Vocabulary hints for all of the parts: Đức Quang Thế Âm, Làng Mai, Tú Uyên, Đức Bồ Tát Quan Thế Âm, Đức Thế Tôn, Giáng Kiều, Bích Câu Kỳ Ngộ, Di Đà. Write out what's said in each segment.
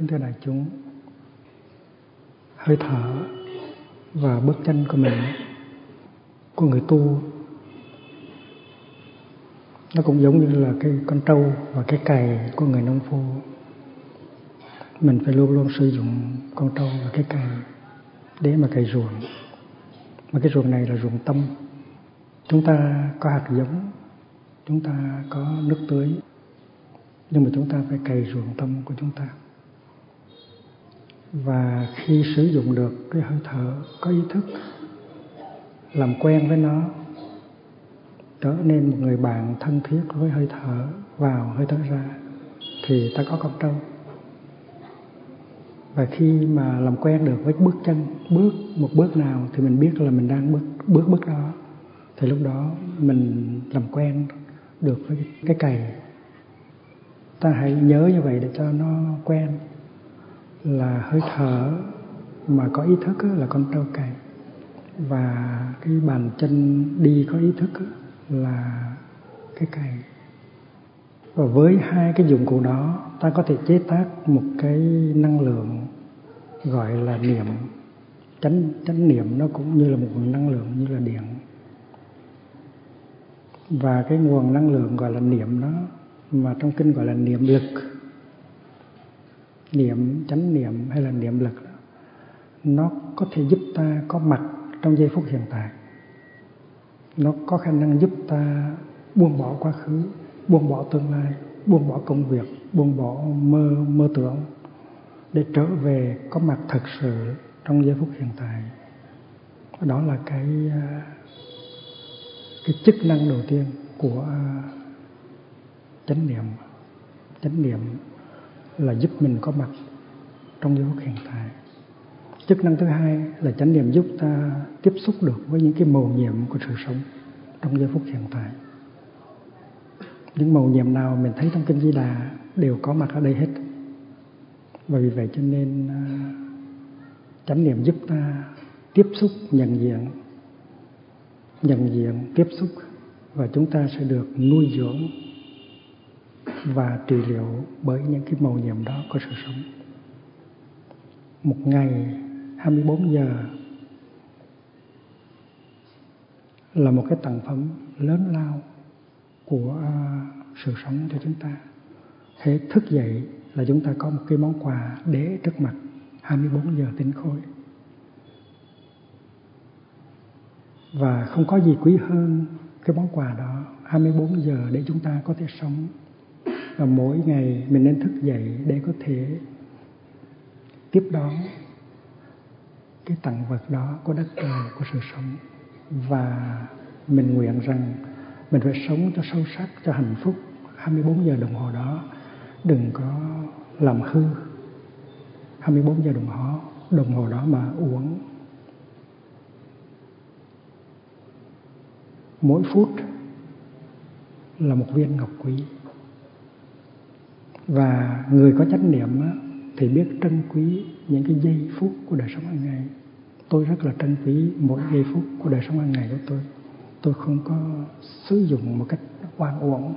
Kính thưa đại chúng, hơi thở và bước chân của mình, của người tu, nó cũng giống như là cái con trâu và cái cày của người nông phu. Mình phải luôn luôn sử dụng con trâu và cái cày để mà cày ruộng. Mà cái ruộng này là ruộng tâm. Chúng ta có hạt giống, chúng ta có nước tưới, nhưng mà chúng ta phải cày ruộng tâm của chúng ta. Và khi sử dụng được cái hơi thở có ý thức, làm quen với nó, trở nên một người bạn thân thiết với hơi thở vào, hơi thở ra, thì ta có con trâu. Và khi mà làm quen được với bước chân, bước một bước nào thì mình biết là mình đang bước đó, thì lúc đó mình làm quen được với cái cày. Ta hãy nhớ như vậy để cho nó quen, là hơi thở mà có ý thức là con trâu cày, và cái bàn chân đi có ý thức là cái cày. Và với hai cái dụng cụ đó, ta có thể chế tác một cái năng lượng gọi là niệm. Chánh niệm nó cũng như là một năng lượng như là điện. Và cái nguồn năng lượng gọi là niệm đó, mà trong kinh gọi là niệm lực, niệm, chánh niệm hay là niệm lực, nó có thể giúp ta có mặt trong giây phút hiện tại. Nó có khả năng giúp ta buông bỏ quá khứ, buông bỏ tương lai, buông bỏ công việc, buông bỏ mơ tưởng, để trở về có mặt thật sự trong giây phút hiện tại. Đó là cái chức năng đầu tiên của chánh niệm. Chánh niệm là giúp mình có mặt trong giây phút hiện tại. Chức năng thứ hai là chánh niệm giúp ta tiếp xúc được với những cái mầu nhiệm của sự sống trong giây phút hiện tại. Những mầu nhiệm nào mình thấy trong kinh Di Đà đều có mặt ở đây hết. Và vì vậy cho nên chánh niệm giúp ta tiếp xúc, nhận diện, tiếp xúc, và chúng ta sẽ được nuôi dưỡng và trị liệu bởi những cái mầu nhiệm đó của sự sống. Một ngày 24 giờ là một cái tặng phẩm lớn lao của sự sống cho chúng ta. Thế thức dậy là chúng ta có một cái món quà để trước mặt 24 giờ tịnh khôi. Và không có gì quý hơn cái món quà đó, 24 giờ để chúng ta có thể sống. Và mỗi ngày mình nên thức dậy để có thể tiếp đón cái tặng vật đó của đất trời, của sự sống. Và mình nguyện rằng mình phải sống cho sâu sắc, cho hạnh phúc 24 giờ đồng hồ đó. Đừng có làm hư 24 giờ đồng hồ đó mà uổng. Mỗi phút là một viên ngọc quý. Và người có chánh niệm thì biết trân quý những cái giây phút của đời sống hàng ngày. Tôi rất là trân quý mỗi giây phút của đời sống hàng ngày của tôi. Tôi không có sử dụng một cách oan uổng,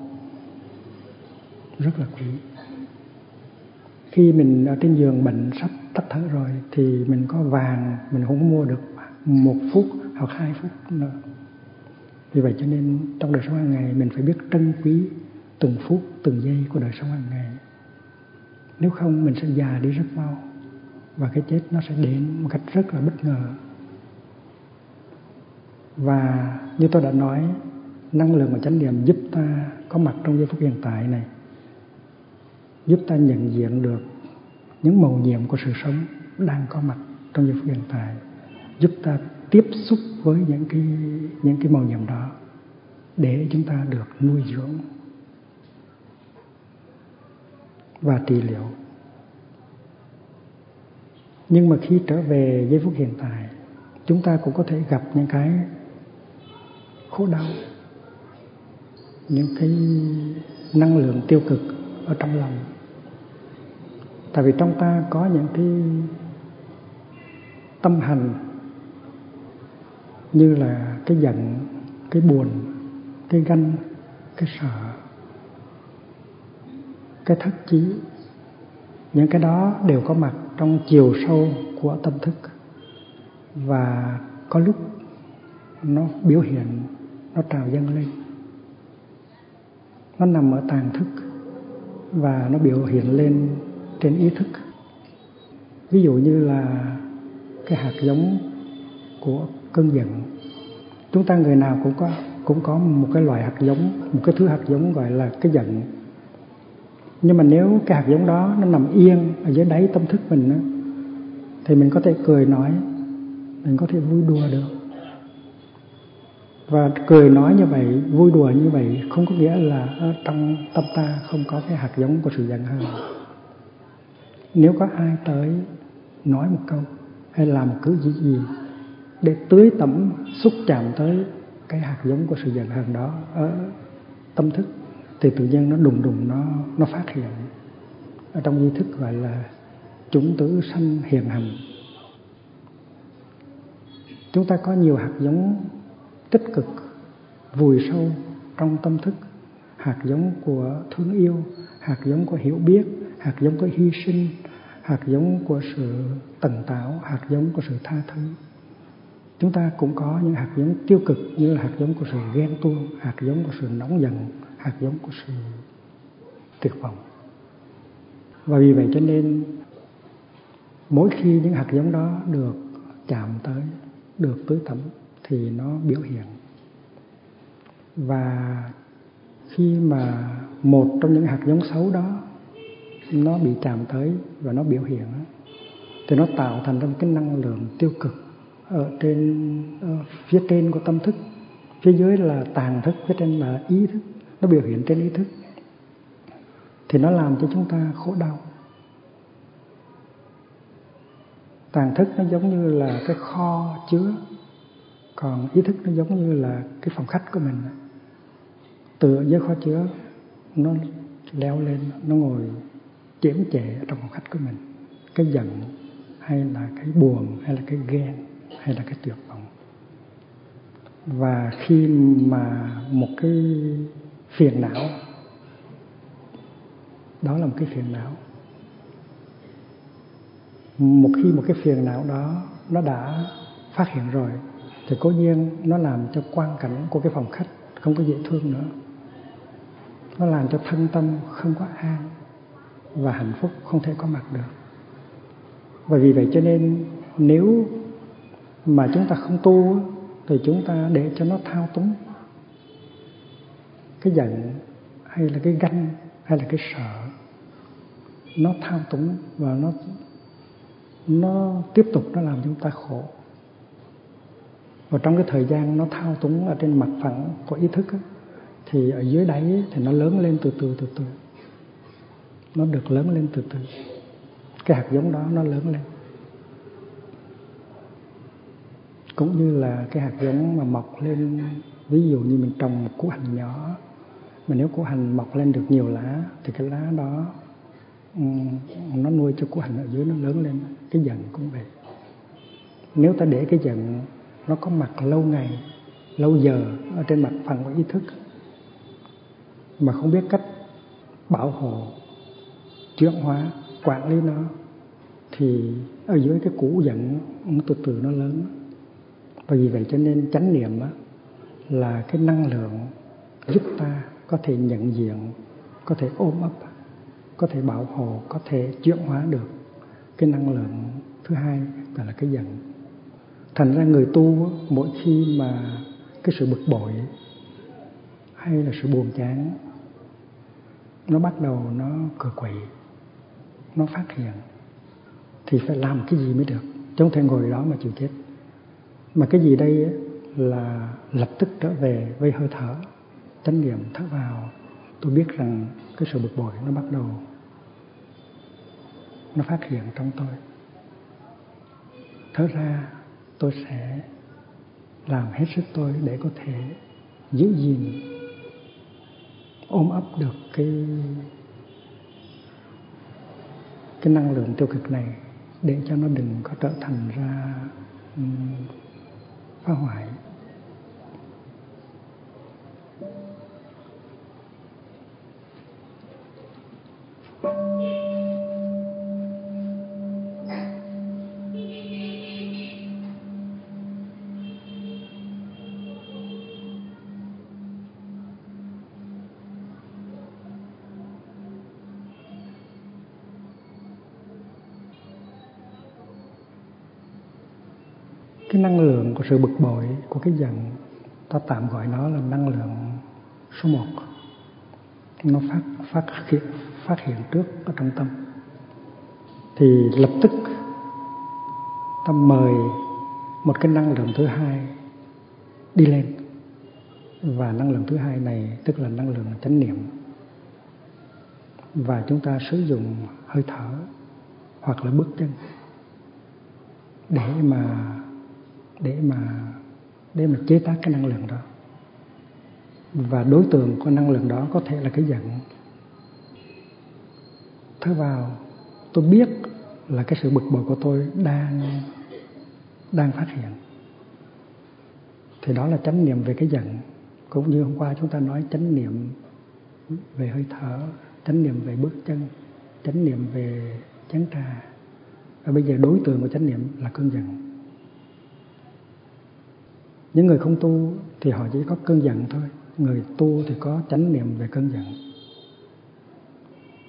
rất là quý. Khi mình ở trên giường bệnh sắp tắt thở rồi thì mình có vàng, mình không mua được một phút hoặc 2 phút nữa. Vì vậy cho nên trong đời sống hàng ngày mình phải biết trân quý từng phút, từng giây của đời sống hàng ngày. Nếu không mình sẽ già đi rất mau, và cái chết nó sẽ đến một cách rất là bất ngờ. Và như tôi đã nói, năng lượng của chánh niệm giúp ta có mặt trong giây phút hiện tại này, giúp ta nhận diện được những mầu nhiệm của sự sống đang có mặt trong giây phút hiện tại, giúp ta tiếp xúc với những cái mầu nhiệm đó để chúng ta được nuôi dưỡng và trị liệu. Nhưng mà khi trở về giây phút hiện tại, chúng ta cũng có thể gặp những cái khổ đau, những cái năng lượng tiêu cực ở trong lòng. Tại vì trong ta có những cái tâm hành như là cái giận, cái buồn, cái ganh, cái sợ, cái thất chí, Những cái đó đều có mặt trong chiều sâu của tâm thức, và có lúc nó biểu hiện, nó trào dâng lên, nó nằm ở tàng thức và nó biểu hiện lên trên ý thức. Ví dụ như là cái hạt giống của cơn giận, chúng ta người nào cũng có một cái loại hạt giống, một cái thứ hạt giống gọi là cái giận. Nhưng mà nếu cái hạt giống đó nó nằm yên ở dưới đáy tâm thức mình đó, thì mình có thể cười nói, mình có thể vui đùa được. Và cười nói như vậy, vui đùa như vậy không có nghĩa là ở trong tâm ta không có cái hạt giống của sự giận hờn. Nếu có ai tới nói một câu hay làm một thứ gì để tưới tẩm, xúc chạm tới cái hạt giống của sự giận hờn đó ở tâm thức, thì tự nhiên nó đùng đùng, nó phát hiện. Ở trong di thức gọi là chủng tử sanh hiện hành. Chúng ta có nhiều hạt giống tích cực vùi sâu trong tâm thức, hạt giống của thương yêu, hạt giống của hiểu biết, hạt giống của hy sinh, hạt giống của sự tần tảo, hạt giống của sự tha thứ. Chúng ta cũng có những hạt giống tiêu cực như là hạt giống của sự ghen tuông, hạt giống của sự nóng giận, hạt giống của sự tuyệt vọng. Và vì vậy cho nên mỗi khi những hạt giống đó được chạm tới, được tưới tẩm thì nó biểu hiện. Và khi mà một trong những hạt giống xấu đó nó bị chạm tới và nó biểu hiện thì nó tạo thành ra một cái năng lượng tiêu cực ở phía trên của tâm thức, phía dưới là tàng thức, phía trên là ý thức, nó biểu hiện trên ý thức thì nó làm cho chúng ta khổ đau. Tàng thức nó giống như là cái kho chứa, còn ý thức nó giống như là cái phòng khách của mình. Từ dưới kho chứa nó leo lên, nó ngồi chiếm trệ trong phòng khách của mình, cái giận hay là cái buồn hay là cái ghen hay là cái tuyệt vọng. Và khi mà một cái phiền não, đó là một cái phiền não, một khi một cái phiền não đó nó đã phát hiện rồi thì cố nhiên nó làm cho quang cảnh của cái phòng khách không có dễ thương nữa, nó làm cho thân tâm không có an và hạnh phúc không thể có mặt được. Và vì vậy cho nên nếu mà chúng ta không tu thì chúng ta để cho nó thao túng cái giận hay là cái ganh hay là cái sợ, nó thao túng và nó tiếp tục nó làm chúng ta khổ. Và trong cái thời gian nó thao túng ở trên mặt phẳng của ý thức thì ở dưới đáy thì nó lớn lên từ từ, nó được lớn lên từ từ, cái hạt giống đó nó lớn lên. Cũng như là cái hạt giống mà mọc lên, ví dụ như mình trồng một củ hành nhỏ, mà nếu củ hành mọc lên được nhiều lá thì cái lá đó nó nuôi cho củ hành ở dưới nó lớn lên. Cái giận cũng vậy, nếu ta để cái giận nó có mặt lâu ngày, lâu giờ ở trên mặt phẳng của ý thức mà không biết cách bảo hộ, chuyển hóa, quản lý nó thì ở dưới cái củ giận nó từ từ nó lớn. Và vì vậy cho nên chánh niệm là cái năng lượng giúp ta có thể nhận diện, có thể ôm ấp, có thể bảo hộ, có thể chuyển hóa được cái năng lượng thứ hai là cái giận. Thành ra người tu mỗi khi mà cái sự bực bội hay là sự buồn chán nó bắt đầu nó cựa quậy, nó phát hiện thì phải làm cái gì mới được, chứ không thể ngồi đó mà chịu chết. Mà cái gì đây là lập tức trở về với hơi thở, chánh niệm thở vào. Tôi biết rằng cái sự bực bội nó bắt đầu nó phát hiện trong tôi, thở ra tôi sẽ làm hết sức tôi để có thể giữ gìn, ôm ấp được cái năng lượng tiêu cực này để cho nó đừng có trở thành ra phá hoại. Cái năng lượng của sự bực bội, của cái giận, ta tạm gọi nó là năng lượng số 1. Nó phát hiện trước ở trong tâm. Thì lập tức ta mời một cái năng lượng thứ hai đi lên. Và năng lượng thứ hai này tức là năng lượng chánh niệm. Và chúng ta sử dụng hơi thở hoặc là bước chân để mà chế tác cái năng lượng đó. Và đối tượng của năng lượng đó có thể là cái giận. Thở vào, tôi biết là cái sự bực bội của tôi đang phát hiện. Thì đó là chánh niệm về cái giận. Cũng như hôm qua chúng ta nói chánh niệm về hơi thở, chánh niệm về bước chân, chánh niệm về chén trà. Và bây giờ đối tượng của chánh niệm là cơn giận. Những người không tu thì họ chỉ có cơn giận thôi. Người tu thì có chánh niệm về cơn giận.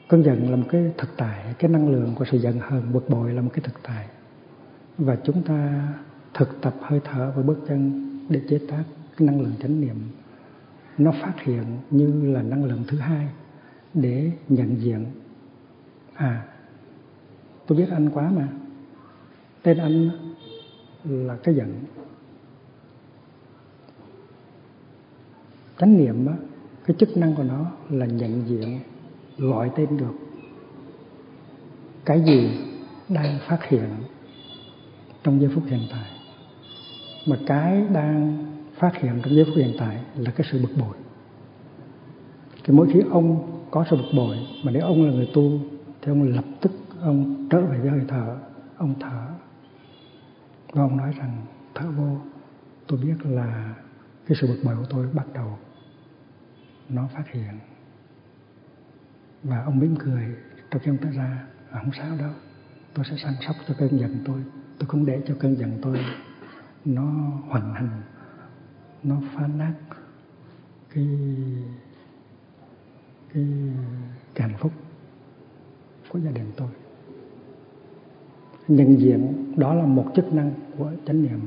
Cơn giận là một cái thực tại. Cái năng lượng của sự giận hờn bực bội là một cái thực tại. Và chúng ta thực tập hơi thở và bước chân để chế tác cái năng lượng chánh niệm. Nó phát hiện như là năng lượng thứ hai để nhận diện. À, tôi biết anh quá mà. Tên anh là cái giận. Chánh niệm, cái chức năng của nó là nhận diện, gọi tên được cái gì đang phát hiện trong giây phút hiện tại. Mà cái đang phát hiện trong giây phút hiện tại là cái sự bực bội. Thì mỗi khi ông có sự bực bội, mà nếu ông là người tu thì ông lập tức ông trở về với hơi thở, ông thở. Và ông nói rằng thở vô, tôi biết là cái sự bực bội của tôi bắt đầu nó phát hiện. Và ông mỉm cười trong khi ông ta ra, không sao đâu, tôi sẽ săn sóc cho cơn giận tôi không để cho cơn giận tôi nó hoành hành, nó phá nát cái hạnh phúc của gia đình tôi. Nhận diện đó là một chức năng của chánh niệm.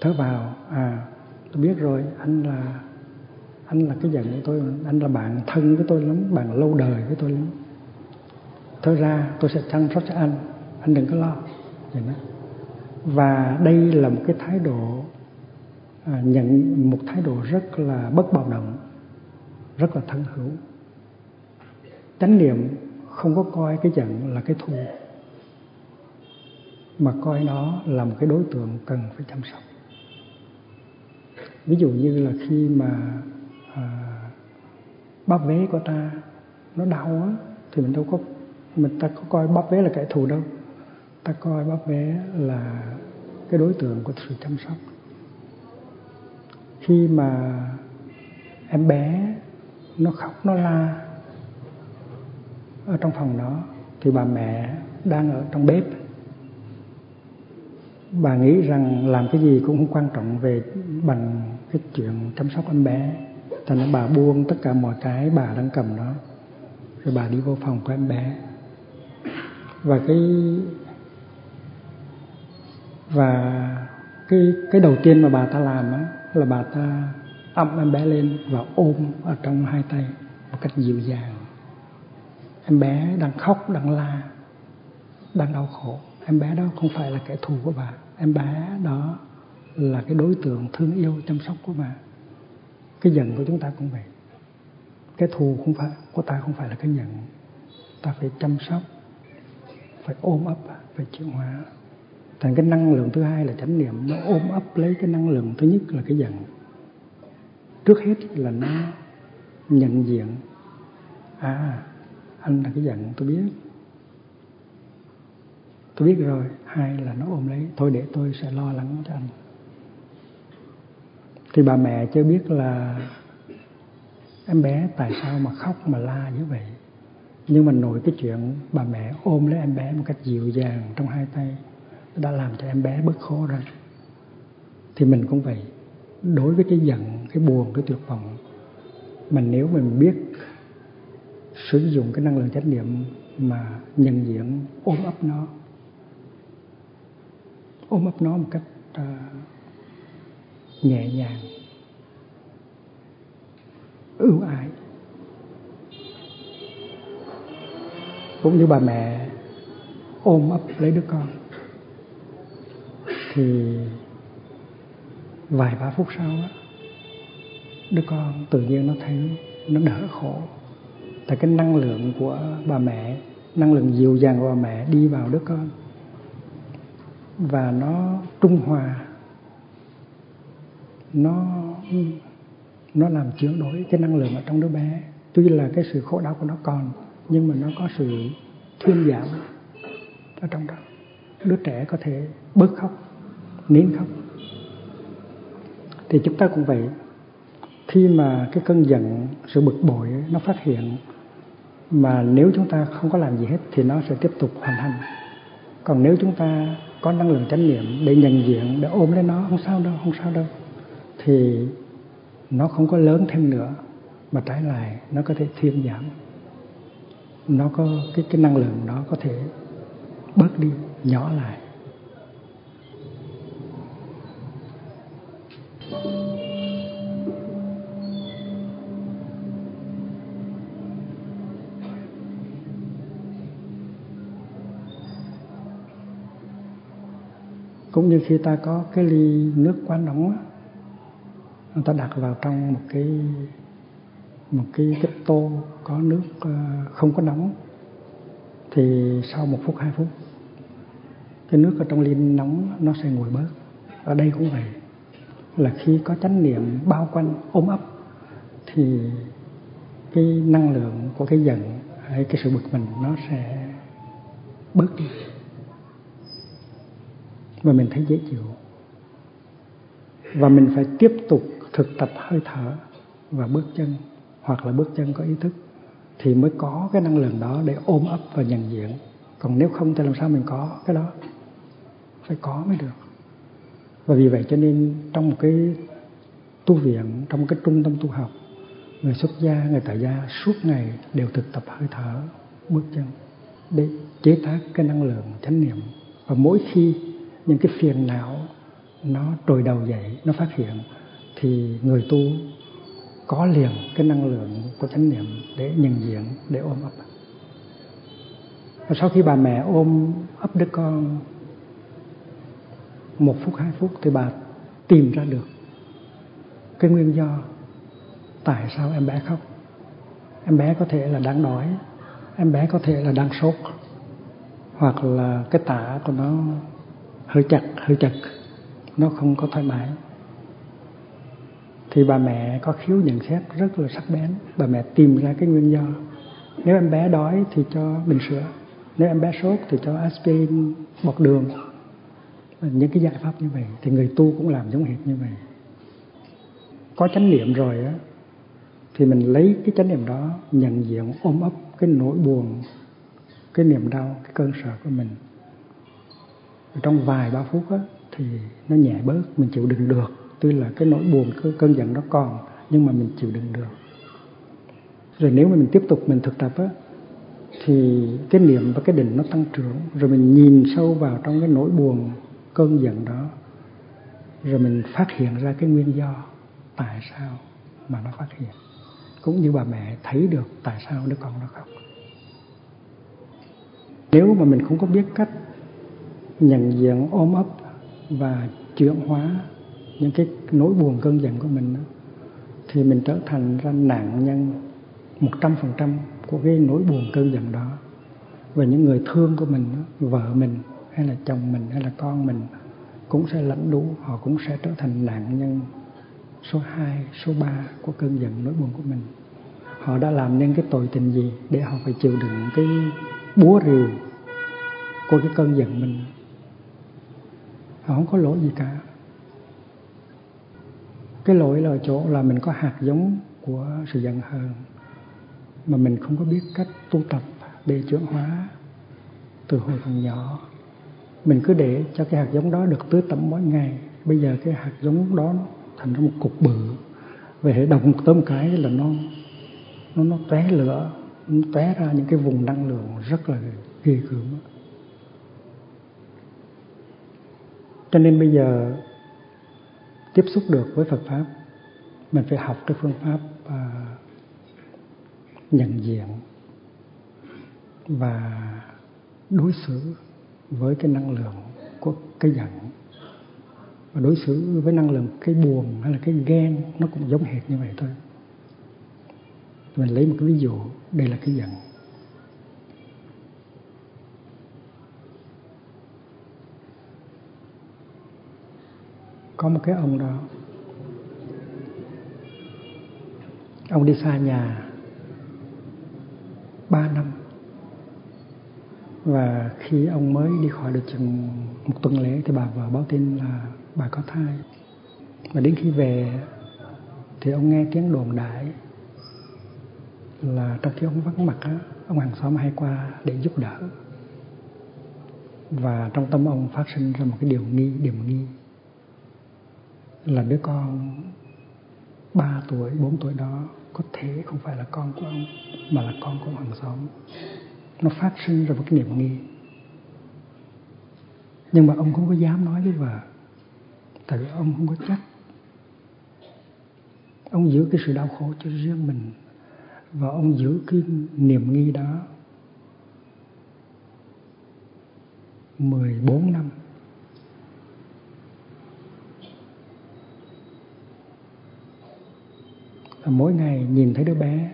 Thở vào, à, tôi biết rồi, anh là cái giận của tôi, anh là bạn thân với tôi lắm, bạn lâu đời với tôi lắm. Thở ra, tôi sẽ chăm sóc cho anh đừng có lo. Và đây là một cái thái độ, nhận một thái độ rất là bất bạo động, rất là thân hữu. Chánh niệm không có coi cái giận là cái thù, mà coi nó là một cái đối tượng cần phải chăm sóc. Ví dụ như là khi mà bắp vế của ta nó đau á, thì mình đâu có, mình ta có coi bắp vế là kẻ thù đâu. Ta coi bắp vế là cái đối tượng của sự chăm sóc. Khi mà em bé nó khóc, nó la ở trong phòng nó, thì bà mẹ đang ở trong bếp, bà nghĩ rằng làm cái gì cũng không quan trọng về bằng cái chuyện chăm sóc em bé. Thành ra bà buông tất cả mọi cái bà đang cầm nó, rồi bà đi vô phòng của em bé. Và cái đầu tiên mà bà ta làm á, là bà ta ẵm em bé lên và ôm ở trong hai tay một cách dịu dàng. Em bé đang khóc, đang la, đang đau khổ. Em bé đó không phải là kẻ thù của bà. Em bé đó là cái đối tượng thương yêu, chăm sóc của bà. Cái giận của chúng ta cũng vậy. Cái thù không phải, của ta không phải là cái giận. Ta phải chăm sóc, phải ôm ấp, phải chuyển hóa. Thành cái năng lượng thứ hai là chánh niệm. Nó ôm ấp lấy cái năng lượng thứ nhất là cái giận. Trước hết là nó nhận diện. À, anh là cái giận, tôi biết. Tôi biết rồi. Hai là nó ôm lấy, thôi để tôi sẽ lo lắng cho anh. Thì bà mẹ chưa biết là em bé tại sao mà khóc mà la như vậy. Nhưng mà nổi cái chuyện bà mẹ ôm lấy em bé một cách dịu dàng trong hai tay đã làm cho em bé bớt khổ ra. Thì mình cũng vậy. Đối với cái giận, cái buồn, cái tuyệt vọng, mà nếu mình biết sử dụng cái năng lượng chánh niệm mà nhận diện, ôm ấp nó một cách nhẹ nhàng, ưu ái. Cũng như bà mẹ ôm ấp lấy đứa con, thì vài ba phút sau đó, đứa con tự nhiên nó thấy nó đỡ khổ. Tại cái năng lượng của bà mẹ, năng lượng dịu dàng của bà mẹ đi vào đứa con, và nó trung hòa, nó làm chuyển đổi cái năng lượng ở trong đứa bé. Tuy là cái sự khổ đau của nó còn, nhưng mà nó có sự thuyên giảm ở trong đó. Đứa trẻ có thể bớt khóc, nín khóc. Thì chúng ta cũng vậy, khi mà cái cơn giận, sự bực bội nó phát hiện, mà nếu chúng ta không có làm gì hết thì nó sẽ tiếp tục hoàn thành. Còn nếu chúng ta có năng lượng chánh niệm để nhận diện, để ôm lấy nó, không sao đâu, thì nó không có lớn thêm nữa, mà trái lại nó có thể thuyên giảm, nó có cái năng lượng đó có thể bớt đi, nhỏ lại. Cũng như khi ta có cái ly nước quá nóng, người ta đặt vào trong một cái tô có nước không có nóng, thì sau 1 phút 2 phút cái nước ở trong ly nóng nó sẽ nguội bớt. Ở đây cũng vậy, là khi có chánh niệm bao quanh ôm ấp thì cái năng lượng của cái giận hay cái sự bực mình nó sẽ bớt đi, và mình thấy dễ chịu. Và mình phải tiếp tục thực tập hơi thở và bước chân, hoặc là bước chân có ý thức, thì mới có cái năng lượng đó để ôm ấp và nhận diện. Còn nếu không thì làm sao mình có cái đó? Phải có mới được. Và vì vậy cho nên trong một cái tu viện, trong một cái trung tâm tu học, người xuất gia, người tại gia suốt ngày đều thực tập hơi thở, bước chân để chế tác cái năng lượng chánh niệm. Và mỗi khi những cái phiền não nó trồi đầu dậy, nó phát hiện, thì người tu có liền cái năng lượng của chánh niệm để nhận diện, để ôm ấp. Và sau khi bà mẹ ôm ấp đứa con 1 phút 2 phút thì bà tìm ra được cái nguyên do tại sao em bé khóc. Em bé có thể là đang đói, em bé có thể là đang sốt, hoặc là cái tả của nó hơi chặt, nó không có thoải mái. Thì bà mẹ có khiếu nhận xét rất là sắc bén, bà mẹ tìm ra cái nguyên do. Nếu em bé đói thì cho bình sữa, nếu em bé sốt thì cho aspirin bọt đường. Những cái giải pháp như vậy thì người tu cũng làm giống hệt như vậy. Có chánh niệm rồi á, thì mình lấy cái chánh niệm đó nhận diện, ôm ấp cái nỗi buồn, cái niềm đau, cái cơn sợ của mình. Trong vài ba phút á, thì nó nhẹ bớt, mình chịu đựng được. Tuy là cái nỗi buồn, cái cơn giận nó còn, nhưng mà mình chịu đựng được. Rồi nếu mà mình tiếp tục mình thực tập á, thì cái niệm và cái định nó tăng trưởng. Rồi mình nhìn sâu vào trong cái nỗi buồn, cơn giận đó, rồi mình phát hiện ra cái nguyên do tại sao mà nó phát hiện. Cũng như bà mẹ thấy được tại sao đứa con nó khóc. Nếu mà mình không có biết cách nhận diện, ôm ấp và chuyển hóa những cái nỗi buồn cơn giận của mình, thì mình trở thành ra nạn nhân 100% của cái nỗi buồn cơn giận đó. Và những người thương của mình, vợ mình hay là chồng mình hay là con mình, cũng sẽ lãnh đủ, họ cũng sẽ trở thành nạn nhân số 2, số 3 của cơn giận, nỗi buồn của mình. Họ đã làm nên cái tội tình gì để họ phải chịu đựng cái búa rìu của cái cơn giận mình? Họ không có lỗi gì cả. Cái lỗi là chỗ là mình có hạt giống của sự giận hờn, mà mình không có biết cách tu tập để chuyển hóa từ hồi còn nhỏ. Mình cứ để cho cái hạt giống đó được tưới tẩm mỗi ngày. Bây giờ cái hạt giống đó nó thành ra một cục bự, về hệ động tới một cái là nó tóe lửa, nó tóe ra những cái vùng năng lượng rất là ghê gớm. Cho nên bây giờ tiếp xúc được với Phật Pháp, mình phải học cái phương pháp nhận diện và đối xử với cái năng lượng của cái giận. Và đối xử với năng lượng cái buồn hay là cái ghen nó cũng giống hệt như vậy thôi. Mình lấy một cái ví dụ, đây là cái giận. Có một cái ông đó, ông đi xa nhà 3 năm. Và khi ông mới đi khỏi được chừng 1 tuần lễ thì bà vợ báo tin là bà có thai. Và đến khi về thì ông nghe tiếng đồn đại là trong khi ông vắng mặt á, ông hàng xóm hay qua để giúp đỡ. Và trong tâm ông phát sinh ra một cái điểm nghi là đứa con 3 tuổi, 4 tuổi đó có thể không phải là con của ông mà là con của hàng xóm. Nó phát sinh ra một cái niềm nghi. Nhưng mà ông không có dám nói với vợ, tại vì ông không có chắc. Ông giữ cái sự đau khổ cho riêng mình, và ông giữ cái niềm nghi đó 14 năm. Và mỗi ngày nhìn thấy đứa bé,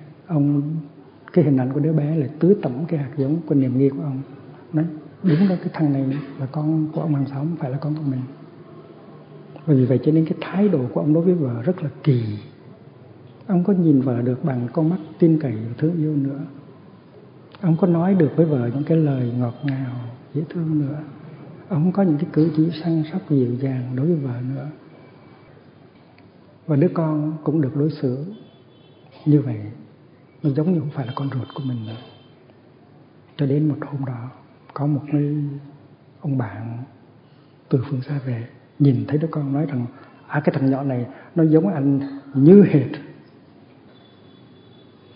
cái hình ảnh của đứa bé là tứ tẩm cái hạt giống của niềm nghi của ông. Nói đúng là cái thằng này là con của ông hàng xóm, phải là con của mình. Và vì vậy cho nên cái thái độ của ông đối với vợ rất là kỳ. Ông có nhìn vợ được bằng con mắt tin cậy và thương yêu nữa. Ông có nói được với vợ những cái lời ngọt ngào, dễ thương nữa. Ông có những cái cử chỉ săn sóc dịu dàng đối với vợ nữa. Và đứa con cũng được đối xử như vậy. Nó giống như không phải là con ruột của mình nữa. Cho đến một hôm đó, có một ông bạn từ phương xa về, nhìn thấy đứa con nói rằng cái thằng nhỏ này nó giống anh như hệt.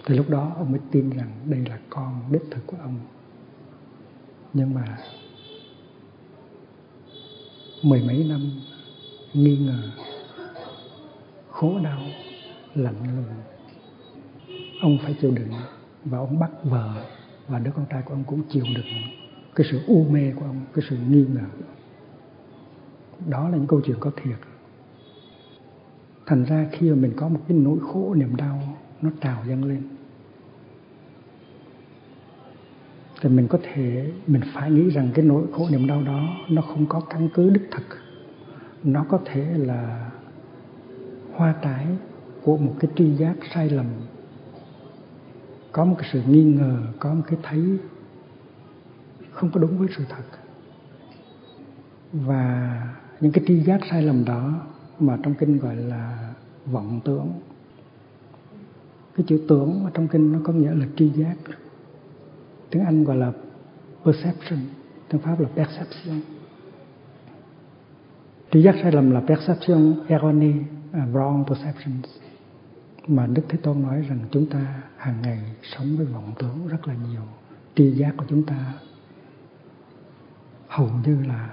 Thì lúc đó ông mới tin rằng đây là con đích thực của ông. Nhưng mà 10 mấy năm nghi ngờ, khổ đau, lạnh lùng, ông phải chịu đựng. Và ông bắt vợ và đứa con trai của ông cũng chịu đựng cái sự u mê của ông, cái sự nghi ngờ. Đó là những câu chuyện có thiệt. Thành ra khi mà mình có một cái nỗi khổ, niềm đau nó trào dâng lên thì mình phải nghĩ rằng cái nỗi khổ, niềm đau đó nó không có căn cứ đích thực. Nó có thể là hoa trái của một cái tri giác sai lầm. Có một cái sự nghi ngờ, có một cái thấy không có đúng với sự thật. Và những cái tri giác sai lầm đó mà trong kinh gọi là vọng tưởng. Cái chữ tưởng trong kinh nó có nghĩa là tri giác. Tiếng Anh gọi là perception, tiếng Pháp là perception. Tri giác sai lầm là perception erroneous, wrong perceptions. Mà Đức Thế Tôn nói rằng chúng ta hàng ngày sống với vọng tưởng rất là nhiều. Tri giác của chúng ta hầu như là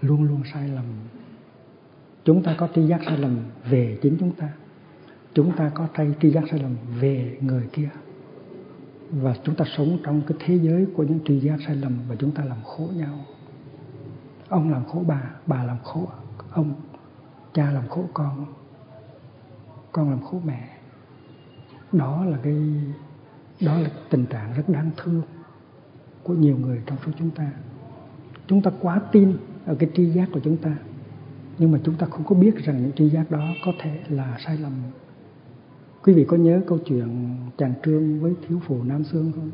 luôn luôn sai lầm. Chúng ta có tri giác sai lầm về chính chúng ta. Chúng ta có tri giác sai lầm về người kia. Và chúng ta sống trong cái thế giới của những tri giác sai lầm. Và chúng ta làm khổ nhau. Ông làm khổ bà làm khổ ông, cha làm khổ con làm khổ mẹ. Đó là tình trạng rất đáng thương của nhiều người trong số chúng ta. Chúng ta quá tin ở cái tri giác của chúng ta, nhưng mà chúng ta không có biết rằng những tri giác đó có thể là sai lầm. Quý vị có nhớ câu chuyện chàng Trương với thiếu phụ Nam Xương không?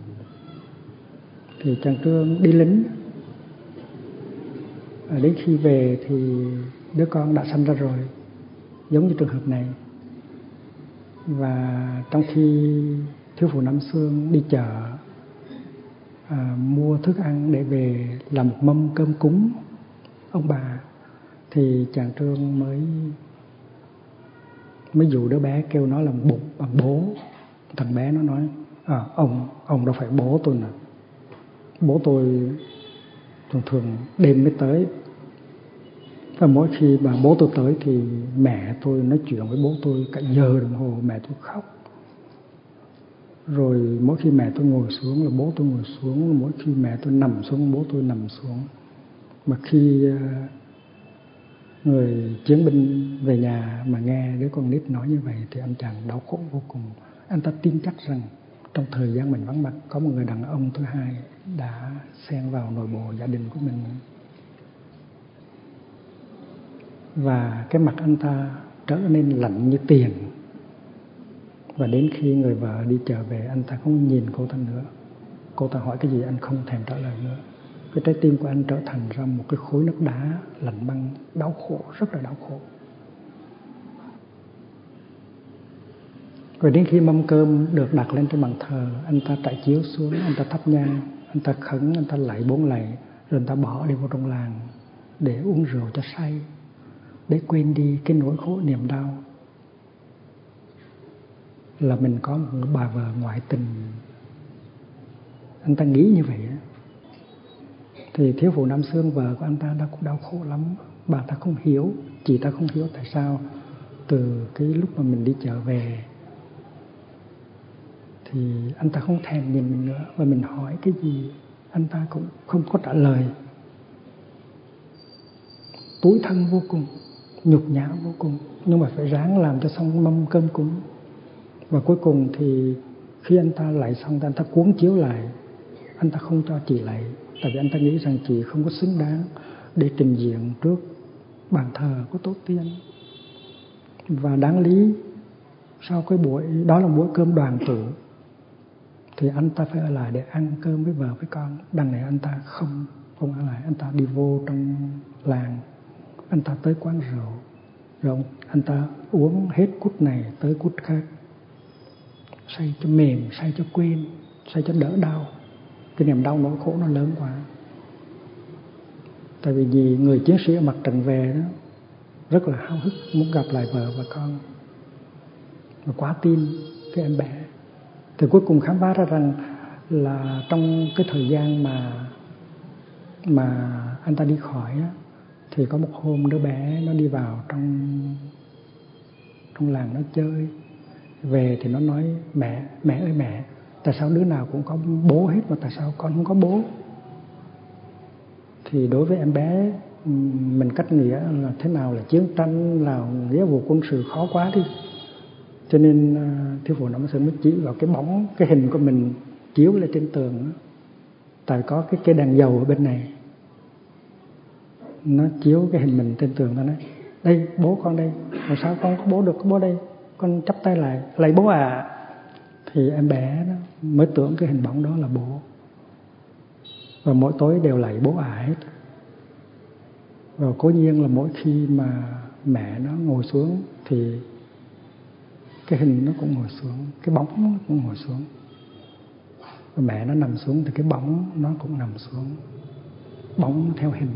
Thì chàng Trương đi lính, đến khi về thì đứa con đã sanh ra rồi, giống như trường hợp này. Và trong khi thiếu phụ Nam Xương đi chợ mua thức ăn để về làm một mâm cơm cúng ông bà, thì chàng Trương mới dụ đứa bé kêu nó làm bố. Thằng bé nó nói ông đâu phải bố tôi nè. Bố tôi thường thường đêm mới tới. Và mỗi khi bà bố tôi tới thì mẹ tôi nói chuyện với bố tôi cả giờ đồng hồ, mẹ tôi khóc. Rồi mỗi khi mẹ tôi ngồi xuống là bố tôi ngồi xuống, mỗi khi mẹ tôi nằm xuống bố tôi nằm xuống. Mà khi người chiến binh về nhà mà nghe đứa con nít nói như vậy thì anh chàng đau khổ vô cùng. Anh ta tin chắc rằng trong thời gian mình vắng mặt có một người đàn ông thứ hai đã xen vào nội bộ gia đình của mình. Và cái mặt anh ta trở nên lạnh như tiền. Và đến khi người vợ đi trở về, anh ta không nhìn cô ta nữa. Cô ta hỏi cái gì anh không thèm trả lời nữa. Cái trái tim của anh trở thành ra một cái khối nước đá lạnh băng, đau khổ, rất là đau khổ. Rồi đến khi mâm cơm được đặt lên trên bàn thờ, anh ta trải chiếu xuống, anh ta thắp nhang, anh ta khấn, anh ta lạy 4 lạy, rồi anh ta bỏ đi vô trong làng để uống rượu cho say, để quên đi cái nỗi khổ niềm đau là mình có một bà vợ ngoại tình. Anh ta nghĩ như vậy đó. Thì thiếu phụ Nam Xương, vợ của anh ta đã cũng đau khổ lắm. Bà ta không hiểu, chị ta không hiểu tại sao từ cái lúc mà mình đi chợ về thì anh ta không thèm nhìn mình nữa. Và mình hỏi cái gì anh ta cũng không có trả lời. Tủi thân vô cùng, nhục nhã vô cùng, nhưng mà phải ráng làm cho xong mâm cơm cúng. Và cuối cùng thì khi anh ta lạy xong thì anh ta cuốn chiếu lại. Anh ta không cho chị lạy, tại vì anh ta nghĩ rằng chị không có xứng đáng để trình diện trước bàn thờ của tổ tiên. Và đáng lý sau cái buổi đó là bữa cơm đoàn tụ thì anh ta phải ở lại để ăn cơm với vợ với con. Đằng này anh ta không ở lại, anh ta đi vô trong làng, anh ta tới quán rượu, rồi anh ta uống hết cút này tới cút khác, say cho mềm, say cho quên, say cho đỡ đau. Cái niềm đau nỗi khổ nó lớn quá. Tại vì người chiến sĩ ở mặt trận về đó rất là háo hức muốn gặp lại vợ và con, và quá tin cái em bé. Thì cuối cùng khám phá ra rằng là trong cái thời gian mà anh ta đi khỏi đó, thì có một hôm đứa bé nó đi vào trong làng nó chơi. Về thì nó nói mẹ ơi mẹ, tại sao đứa nào cũng có bố hết mà tại sao con không có bố? Thì đối với em bé mình cách nghĩa là thế nào là chiến tranh, là nghĩa vụ quân sự khó quá đi. Cho nên thiếu phụ Nam Sơn mới chỉ vào cái bóng, cái hình của mình chiếu lên trên tường. Tại có cái đèn dầu ở bên này, nó chiếu cái hình mình trên tường, nó nói đây bố con đây, mà sao con có bố được, có bố đây, con chắp tay lại lạy bố à. Thì em bé đó mới tưởng cái hình bóng đó là bố, và mỗi tối đều lạy bố à hết. Và cố nhiên là mỗi khi mà mẹ nó ngồi xuống thì cái hình nó cũng ngồi xuống, cái bóng nó cũng ngồi xuống. Và mẹ nó nằm xuống thì cái bóng nó cũng nằm xuống, bóng theo hình.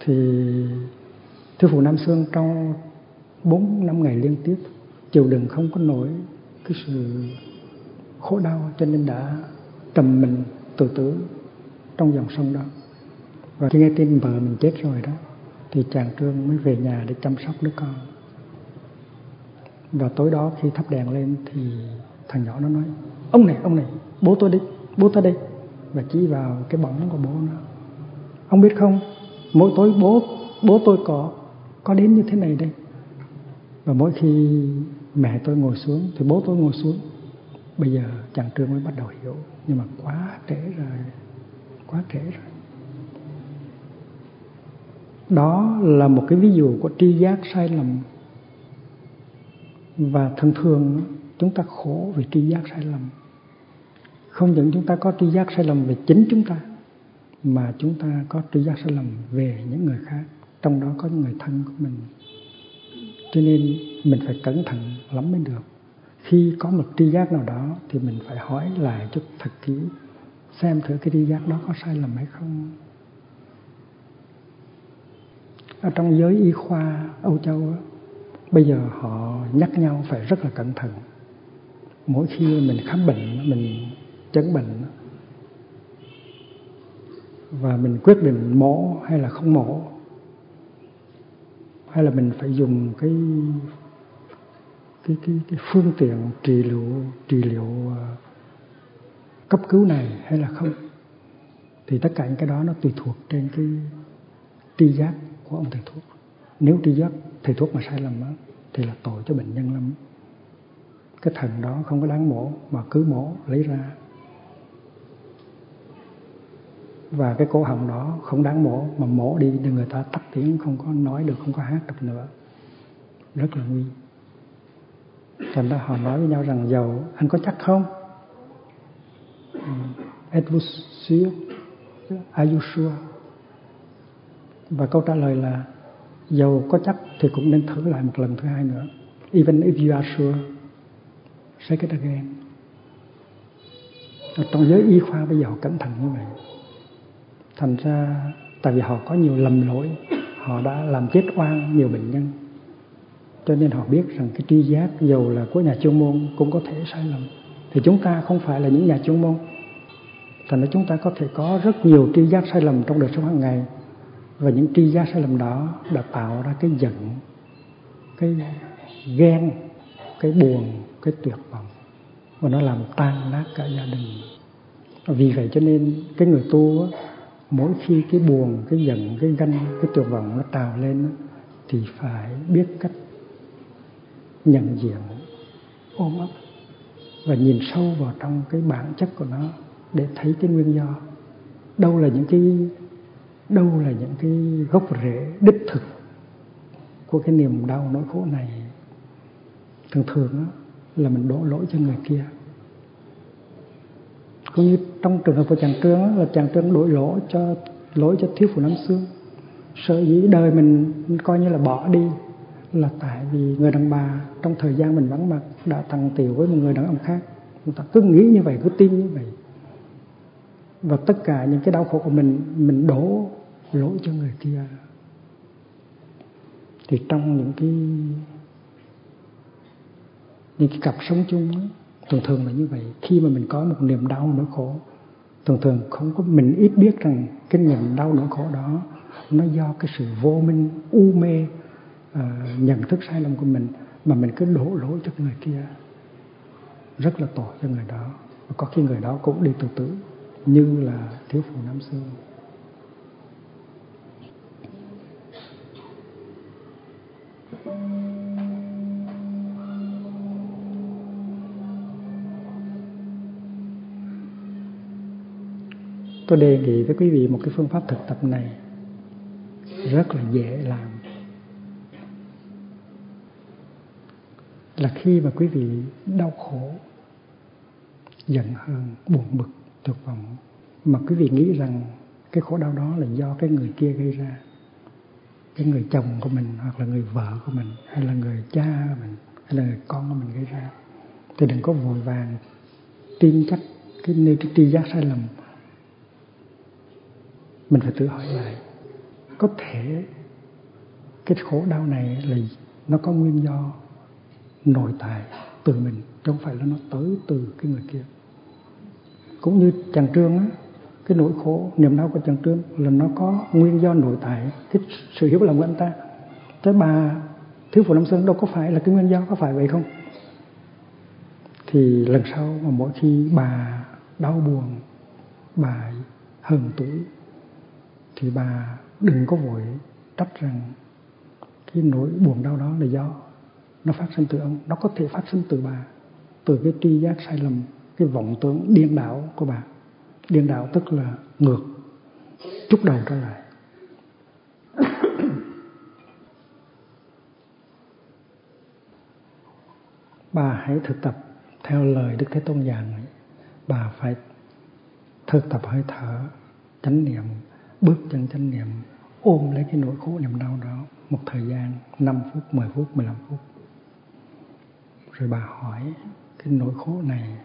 Thì thiếu phụ Nam Xương trong 4-5 ngày liên tiếp chịu đựng không có nổi cái sự khổ đau, cho nên đã trầm mình tự tử trong dòng sông đó. Và khi nghe tin vợ mình chết rồi đó thì chàng Trương mới về nhà để chăm sóc đứa con. Và tối đó khi thắp đèn lên thì thằng nhỏ nó nói ông này bố tôi đi, bố tôi đây, và chỉ vào cái bóng của bố nó. Ông biết không, mỗi tối bố tôi có đến như thế này đây. Và mỗi khi mẹ tôi ngồi xuống thì bố tôi ngồi xuống. Bây giờ chàng Trương mới bắt đầu hiểu, nhưng mà quá trễ rồi. Đó là một cái ví dụ của tri giác sai lầm. Và thường thường chúng ta khổ vì tri giác sai lầm. Không những chúng ta có tri giác sai lầm về chính chúng ta, mà chúng ta có tri giác sai lầm về những người khác, trong đó có những người thân của mình. Cho nên mình phải cẩn thận lắm mới được. Khi có một tri giác nào đó thì mình phải hỏi lại chút thật kỹ, xem thử cái tri giác đó có sai lầm hay không. Ở trong giới y khoa Âu Châu á, bây giờ họ nhắc nhau phải rất là cẩn thận. Mỗi khi mình khám bệnh, mình chẩn bệnh, và mình quyết định mổ hay là không mổ, hay là mình phải dùng cái phương tiện trị liệu cấp cứu này hay là không, thì tất cả những cái đó nó tùy thuộc trên cái tri giác của ông thầy thuốc. Nếu tri giác thầy thuốc mà sai lầm đó, thì là tội cho bệnh nhân lắm. Cái thận đó không có đáng mổ mà cứ mổ lấy ra, và cái cổ họng đó không đáng mổ mà mổ đi thì người ta tắt tiếng, không có nói được, không có hát được nữa, rất là nguy. Thành ra họ nói với nhau rằng dầu anh có chắc không? Are you sure? Và câu trả lời là dầu có chắc thì cũng nên thử lại một lần thứ hai nữa. Even if you are sure, shake it again. Ở trong giới y khoa bây giờ họ cẩn thận như vậy. Thành ra tại vì họ có nhiều lầm lỗi, họ đã làm chết oan nhiều bệnh nhân, cho nên họ biết rằng cái tri giác dầu là của nhà chuyên môn cũng có thể sai lầm. Thì chúng ta không phải là những nhà chuyên môn, thành ra chúng ta có thể có rất nhiều tri giác sai lầm trong đời sống hàng ngày, và những tri giác sai lầm đó đã tạo ra cái giận, cái ghen, cái buồn, cái tuyệt vọng, và nó làm tan nát cả gia đình. Vì vậy cho nên cái người tu á, mỗi khi cái buồn, cái giận, cái ganh, cái tuyệt vọng nó trào lên á, thì phải biết cách nhận diện, ôm ấp và nhìn sâu vào trong cái bản chất của nó để thấy cái nguyên do. Đâu là những cái gốc rễ đích thực của cái niềm đau nỗi khổ này. Thường thường á, là mình đổ lỗi cho người kia. Cũng như trong trường hợp của chàng Trương á, là chàng Trương đổ lỗi cho thiếu phụ Nam Xương. Sở dĩ đời mình coi như là bỏ đi là tại vì người đàn bà trong thời gian mình vắng mặt đã tằng tiểu với một người đàn ông khác. Người ta cứ nghĩ như vậy, cứ tin như vậy, và tất cả những cái đau khổ của mình đổ lỗi cho người kia. Thì trong những cái cặp sống chung ấy, thường thường là như vậy. Khi mà mình có một niềm đau nỗi khổ, thường thường không có, mình ít biết rằng cái niềm đau nỗi khổ đó nó do cái sự vô minh, u mê, nhận thức sai lầm của mình, mà mình cứ đổ lỗi cho người kia, rất là tội cho người đó. Và có khi người đó cũng đi tự tử như là thiếu phụ Nam Xương. Tôi đề nghị với quý vị một cái phương pháp thực tập này rất là dễ làm. Là khi mà quý vị đau khổ, giận hờn, buồn bực, tuyệt vọng, mà quý vị nghĩ rằng cái khổ đau đó là do cái người kia gây ra, cái người chồng của mình, hoặc là người vợ của mình, hay là người cha của mình, hay là người con của mình gây ra, thì đừng có vội vàng tin chắc cái tri giác sai lầm. Mình phải tự hỏi lại, có thể cái khổ đau này là nó có nguyên do nội tại từ mình, chứ không phải là nó tới từ cái người kia. Cũng như chàng Trương á, cái nỗi khổ, niềm đau của chàng Trương là nó có nguyên do nội tại, cái sự hiểu lầm của anh ta. Thế bà thiếu phụ Nam Sơn đâu có phải là cái nguyên do, có phải vậy không? Thì lần sau mà mỗi khi bà đau buồn, bà hờn tủi, thì bà đừng có vội trách rằng cái nỗi buồn đau đó là do nó phát sinh từ ông. Nó có thể phát sinh từ bà, từ cái tri giác sai lầm, cái vọng tưởng điên đảo của bà. Điên đảo tức là ngược, trúc đầu trở lại. Bà hãy thực tập theo lời Đức Thế Tôn dạy. Bà phải thực tập hơi thở, chánh niệm, bước chân chánh niệm, ôm lấy cái nỗi khổ niềm đau đó một thời gian 5 phút, 10 phút, 15 phút. Rồi bà hỏi cái nỗi khổ này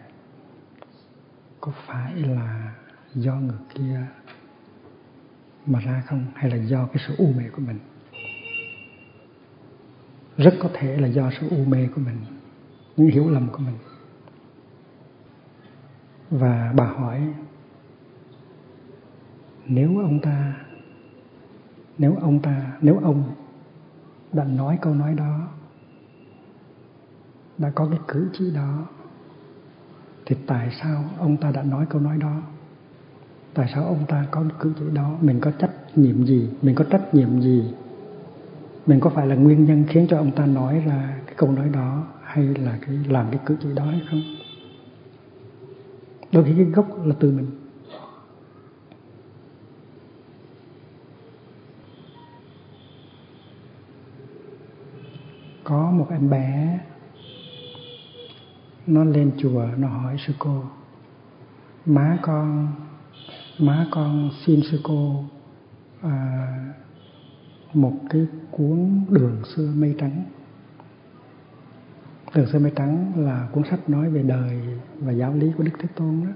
có phải là do người kia mà ra không, hay là do cái sự u mê của mình? Rất có thể là do sự u mê của mình, những hiểu lầm của mình. Và bà hỏi Nếu ông đã nói câu nói đó, đã có cái cử chỉ đó, thì tại sao ông ta đã nói câu nói đó? Tại sao ông ta có cử chỉ đó? Mình có trách nhiệm gì? Mình có phải là nguyên nhân khiến cho ông ta nói ra cái câu nói đó, hay là làm cái cử chỉ đó hay không? Đôi khi cái gốc là từ mình. Có một em bé, nó lên chùa, nó hỏi sư cô: Má con xin sư cô một cái cuốn Đường Xưa Mây Trắng. Đường Xưa Mây Trắng là cuốn sách nói về đời và giáo lý của Đức Thế Tôn đó.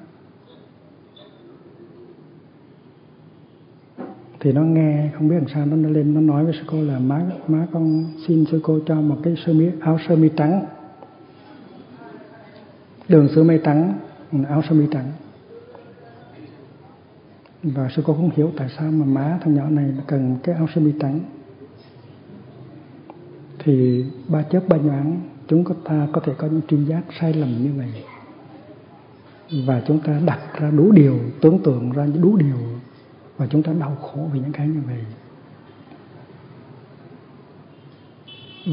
Thì nó nghe không biết làm sao, nó lên nó nói với sư cô là: má con xin sư cô cho một cái áo sơ mi trắng. Đường Xưa Mây Trắng, áo sơ mi trắng. Và sư cô không hiểu tại sao mà má thằng nhỏ này cần cái áo sơ mi trắng. Thì ba chớp ba nhoáng, chúng ta có thể có những tri giác sai lầm như vậy, và chúng ta đặt ra đủ điều, tưởng tượng ra đủ điều, và chúng ta đau khổ vì những cái như vậy.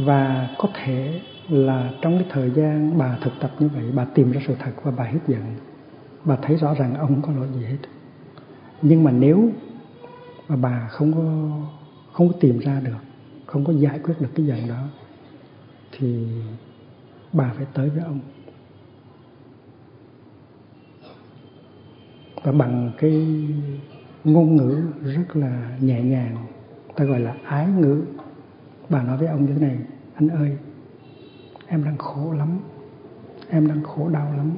Và có thể là trong cái thời gian bà thực tập như vậy, bà tìm ra sự thật và bà hết giận, bà thấy rõ ràng ông có lỗi gì hết. Nhưng mà nếu mà bà không có tìm ra được, không có giải quyết được cái giận đó, thì bà phải tới với ông. Và bằng cái ngôn ngữ rất là nhẹ nhàng, ta gọi là ái ngữ, bà nói với ông như thế này: anh ơi, em đang khổ lắm, em đang khổ đau lắm,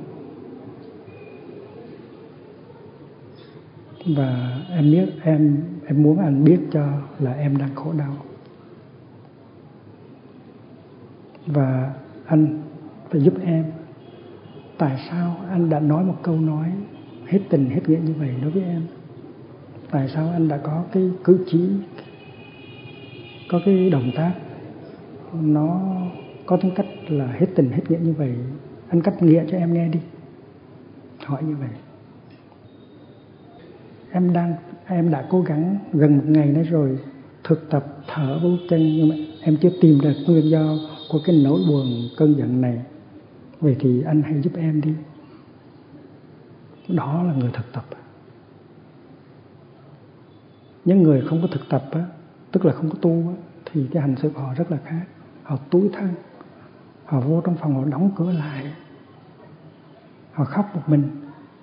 và em biết em muốn anh biết cho là em đang khổ đau, và anh phải giúp em. Tại sao anh đã nói một câu nói hết tình hết nghĩa như vậy đối với em? Tại sao anh đã có cái cử chỉ, có cái động tác, nó có tính cách là hết tình hết nghĩa như vậy? Anh cắt nghĩa cho em nghe đi. Hỏi như vậy: em đã cố gắng gần một ngày nữa rồi, thực tập thở vô chân, nhưng mà em chưa tìm được nguyên do của cái nỗi buồn cơn giận này. Vậy thì anh hãy giúp em đi. Đó là người thực tập. Những người không có thực tập á, tức là không có tu á, thì cái hành xử của họ rất là khác. Họ tủi thân, họ vô trong phòng, họ đóng cửa lại, họ khóc một mình,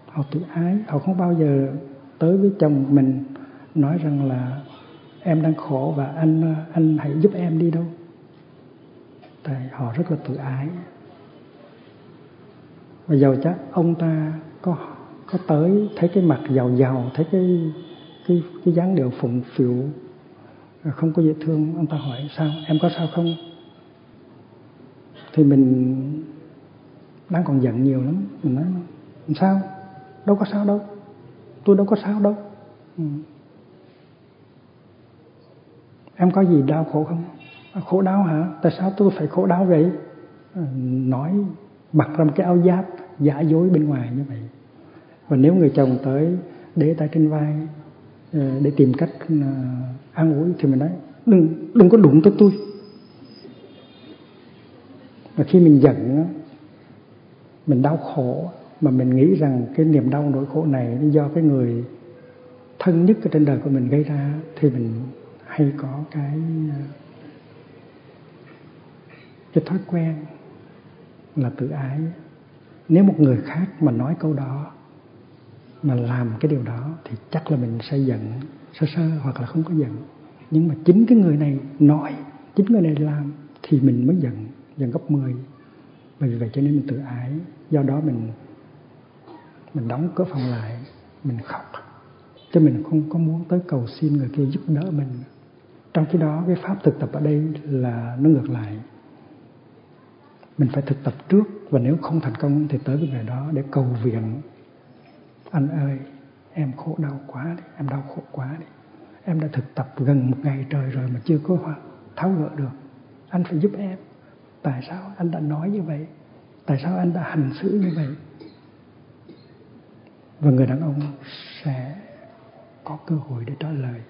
họ tự ái, họ không bao giờ tới với chồng mình nói rằng là em đang khổ và anh hãy giúp em đi đâu. Tại họ rất là tự ái. Và dầu chắc ông ta có tới thấy cái mặt giàu giàu, thấy cái dáng điệu phụng phịu, không có dễ thương, ông ta hỏi: sao em có sao không? Thì mình đang còn giận nhiều lắm, mình nói: làm sao? Đâu có sao đâu, tôi đâu có sao đâu. Em có gì đau khổ không? Khổ đau hả? Tại sao tôi phải khổ đau vậy? Nói mặc ra một cái áo giáp giả dối bên ngoài như vậy. Và nếu người chồng tới để tay trên vai để tìm cách an ủi, thì mình nói: đừng có đụng tới tôi. Và khi mình giận, mình đau khổ, mà mình nghĩ rằng cái niềm đau nỗi khổ này do cái người thân nhất ở trên đời của mình gây ra, thì mình hay có cái thói quen là tự ái. Nếu một người khác mà nói câu đó, mà làm cái điều đó, thì chắc là mình sẽ giận sơ sơ hoặc là không có giận. Nhưng mà chính cái người này nói, chính người này làm, thì mình mới giận gấp 10. Bởi vì vậy cho nên mình tự ái. Do đó mình đóng cửa phòng lại, mình khóc, chứ mình không có muốn tới cầu xin người kia giúp đỡ mình. Trong khi đó cái pháp thực tập ở đây là nó ngược lại. Mình phải thực tập trước, và nếu không thành công thì tới cái người đó để cầu viện: anh ơi, em khổ đau quá đi, em đau khổ quá đi. Em đã thực tập gần một ngày trời rồi mà chưa có tháo gỡ được. Anh phải giúp em. Tại sao anh đã nói như vậy? Tại sao anh đã hành xử như vậy? Và người đàn ông sẽ có cơ hội để trả lời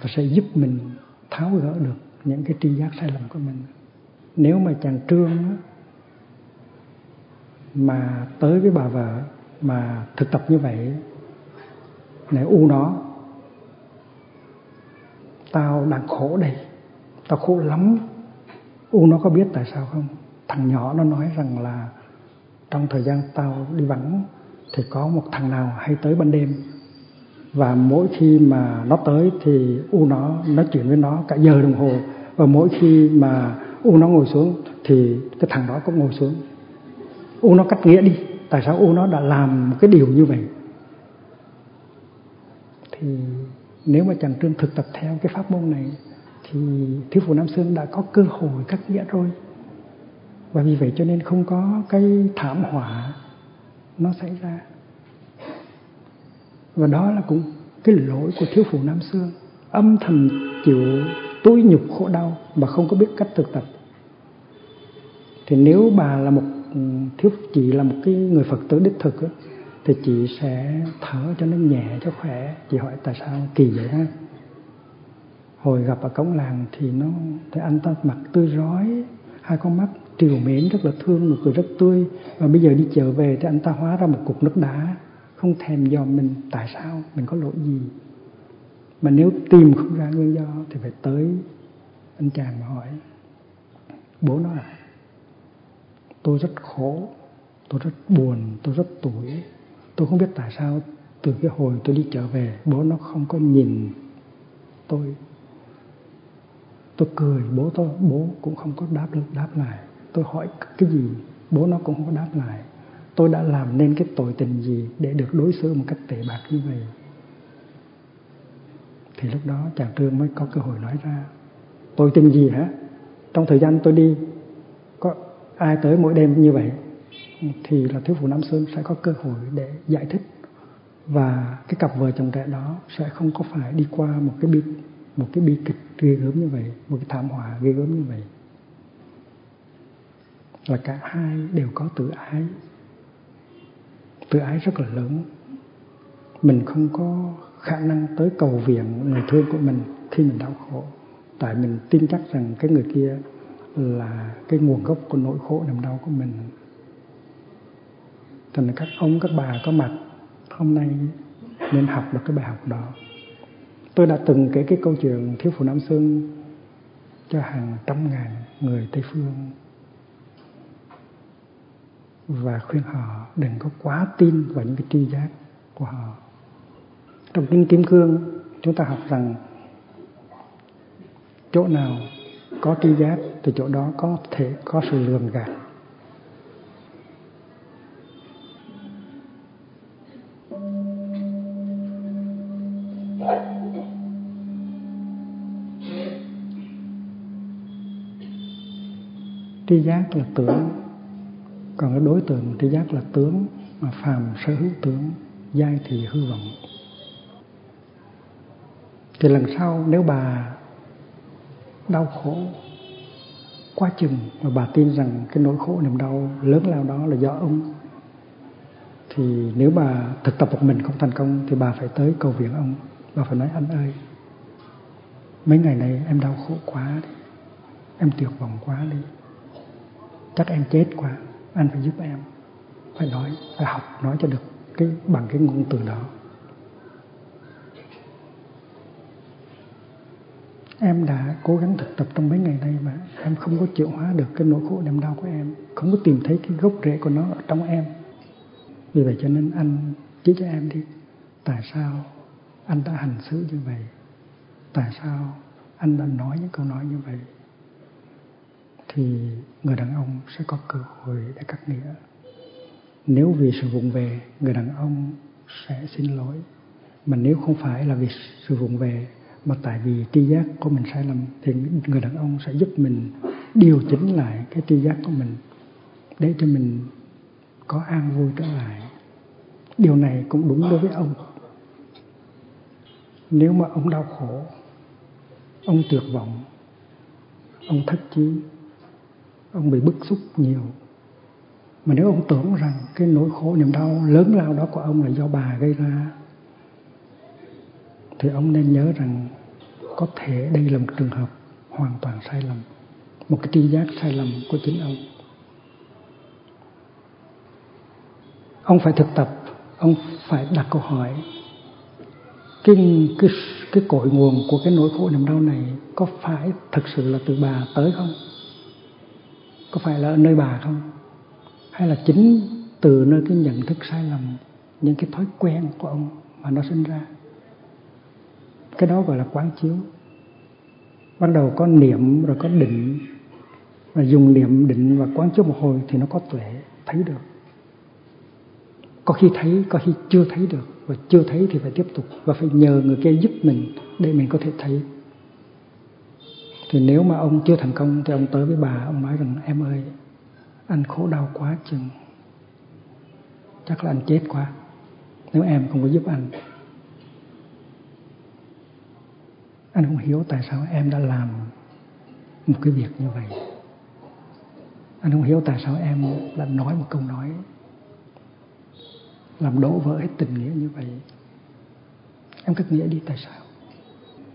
và sẽ giúp mình tháo gỡ được những cái tri giác sai lầm của mình. Nếu mà chàng Trương mà tới với bà vợ mà thực tập như vậy, này u nó, tao đang khổ đây, tao khổ lắm. U nó có biết tại sao không? Thằng nhỏ nó nói rằng là trong thời gian tao đi vắng thì có một thằng nào hay tới ban đêm, và mỗi khi mà nó tới thì u nó nói chuyện với nó cả giờ đồng hồ, và mỗi khi mà u nó ngồi xuống thì cái thằng đó cũng ngồi xuống. U nó cắt nghĩa đi, tại sao u nó đã làm một cái điều như vậy? Thì nếu mà chàng Trương thực tập theo cái pháp môn này thì thiếu phụ Nam Xương đã có cơ hội cắt nghĩa rồi, và vì vậy cho nên không có cái thảm họa nó xảy ra. Và đó là cũng cái lỗi của thiếu phụ Nam Xương, âm thầm chịu tủi nhục khổ đau mà không có biết cách thực tập. Thì nếu bà là một thiếu chị, là một cái người Phật tử đích thực thì chị sẽ thở cho nó nhẹ cho khỏe. Chị hỏi tại sao kỳ vậy ha? Hồi gặp ở cổng làng thì nó thấy anh ta mặt tươi rói, hai con mắt triều mến rất là thương, nụ cười rất tươi, và bây giờ đi chợ về thì anh ta hóa ra một cục nước đá, không thèm dòm mình. Tại sao mình có lỗi gì? Mà nếu tìm không ra nguyên do thì phải tới anh chàng mà hỏi: bố nó à, tôi rất khổ, tôi rất buồn, tôi rất tủi. Tôi không biết tại sao từ cái hồi tôi đi chợ về, bố nó không có nhìn tôi. Tôi cười, bố cũng không có đáp lại. Tôi hỏi cái gì, bố nó cũng không có đáp lại. Tôi đã làm nên cái tội tình gì để được đối xử một cách tệ bạc như vậy? Thì lúc đó chàng Trương mới có cơ hội nói ra: tội tình gì hả? Trong thời gian tôi đi, có ai tới mỗi đêm như vậy? Thì là thiếu phụ Nam Sơn sẽ có cơ hội để giải thích, và cái cặp vợ chồng trẻ đó sẽ không có phải đi qua một cái bi kịch ghê gớm như vậy, một cái thảm họa ghê gớm như vậy. Là cả hai đều có tự ái rất là lớn. Mình không có khả năng tới cầu viện người thương của mình khi mình đau khổ, tại mình tin chắc rằng cái người kia là cái nguồn gốc của nỗi khổ niềm đau của mình. Thành các ông các bà có mặt hôm nay nên học được cái bài học đó. Tôi đã từng kể cái câu chuyện thiếu phụ Nam Xương cho hàng trăm ngàn người Tây Phương và khuyên họ đừng có quá tin vào những cái tri giác của họ. Trong Kinh Kim Cương chúng ta học rằng chỗ nào có tri giác thì chỗ đó có thể có sự lường gạt. Tri giác là tưởng, còn cái đối tượng tri giác là tướng, mà phàm sở hữu tướng, giai thì hư vọng. Thì lần sau nếu bà đau khổ quá chừng và bà tin rằng cái nỗi khổ niềm đau lớn lao đó là do ông, thì nếu bà thực tập một mình không thành công thì bà phải tới cầu viện ông. Bà phải nói: anh ơi, mấy ngày này em đau khổ quá đi, em tuyệt vọng quá đi, chắc em chết quá, anh phải giúp em. Phải nói, phải học nói cho được bằng cái ngôn từ đó. Em đã cố gắng thực tập trong mấy ngày nay mà em không có chịu hóa được cái nỗi khổ niềm đau của em, không có tìm thấy cái gốc rễ của nó ở trong em. Vì vậy cho nên anh chỉ cho em đi, tại sao anh đã hành xử như vậy, tại sao anh đã nói những câu nói như vậy. Thì người đàn ông sẽ có cơ hội để cắt nghĩa. Nếu vì sự vụng về, người đàn ông sẽ xin lỗi. Mà nếu không phải là vì sự vụng về, mà tại vì tri giác của mình sai lầm, thì người đàn ông sẽ giúp mình điều chỉnh lại cái tri giác của mình, để cho mình có an vui trở lại. Điều này cũng đúng đối với ông. Nếu mà ông đau khổ, ông tuyệt vọng, ông thất chí, ông bị bức xúc nhiều, mà nếu ông tưởng rằng cái nỗi khổ niềm đau lớn lao đó của ông là do bà gây ra, thì ông nên nhớ rằng có thể đây là một trường hợp hoàn toàn sai lầm, một cái tri giác sai lầm của chính ông. Ông phải thực tập, ông phải đặt câu hỏi cái cội nguồn của cái nỗi khổ niềm đau này có phải thực sự là từ bà tới không? Có phải là ở nơi bà không? Hay là chính từ nơi cái nhận thức sai lầm, những cái thói quen của ông mà nó sinh ra? Cái đó gọi là quán chiếu. Ban đầu có niệm rồi có định, và dùng niệm định và quán chiếu một hồi thì nó có tuệ, thấy được. Có khi thấy, có khi chưa thấy được, và chưa thấy thì phải tiếp tục, và phải nhờ người kia giúp mình để mình có thể thấy. Thì nếu mà ông chưa thành công thì ông tới với bà, ông nói rằng: em ơi, anh khổ đau quá chừng, chắc là anh chết quá nếu em không có giúp anh. Anh không hiểu tại sao em đã làm một cái việc như vậy. Anh không hiểu tại sao em đã nói một câu nói làm đổ vỡ hết tình nghĩa như vậy. Em cắt nghĩa đi, tại sao?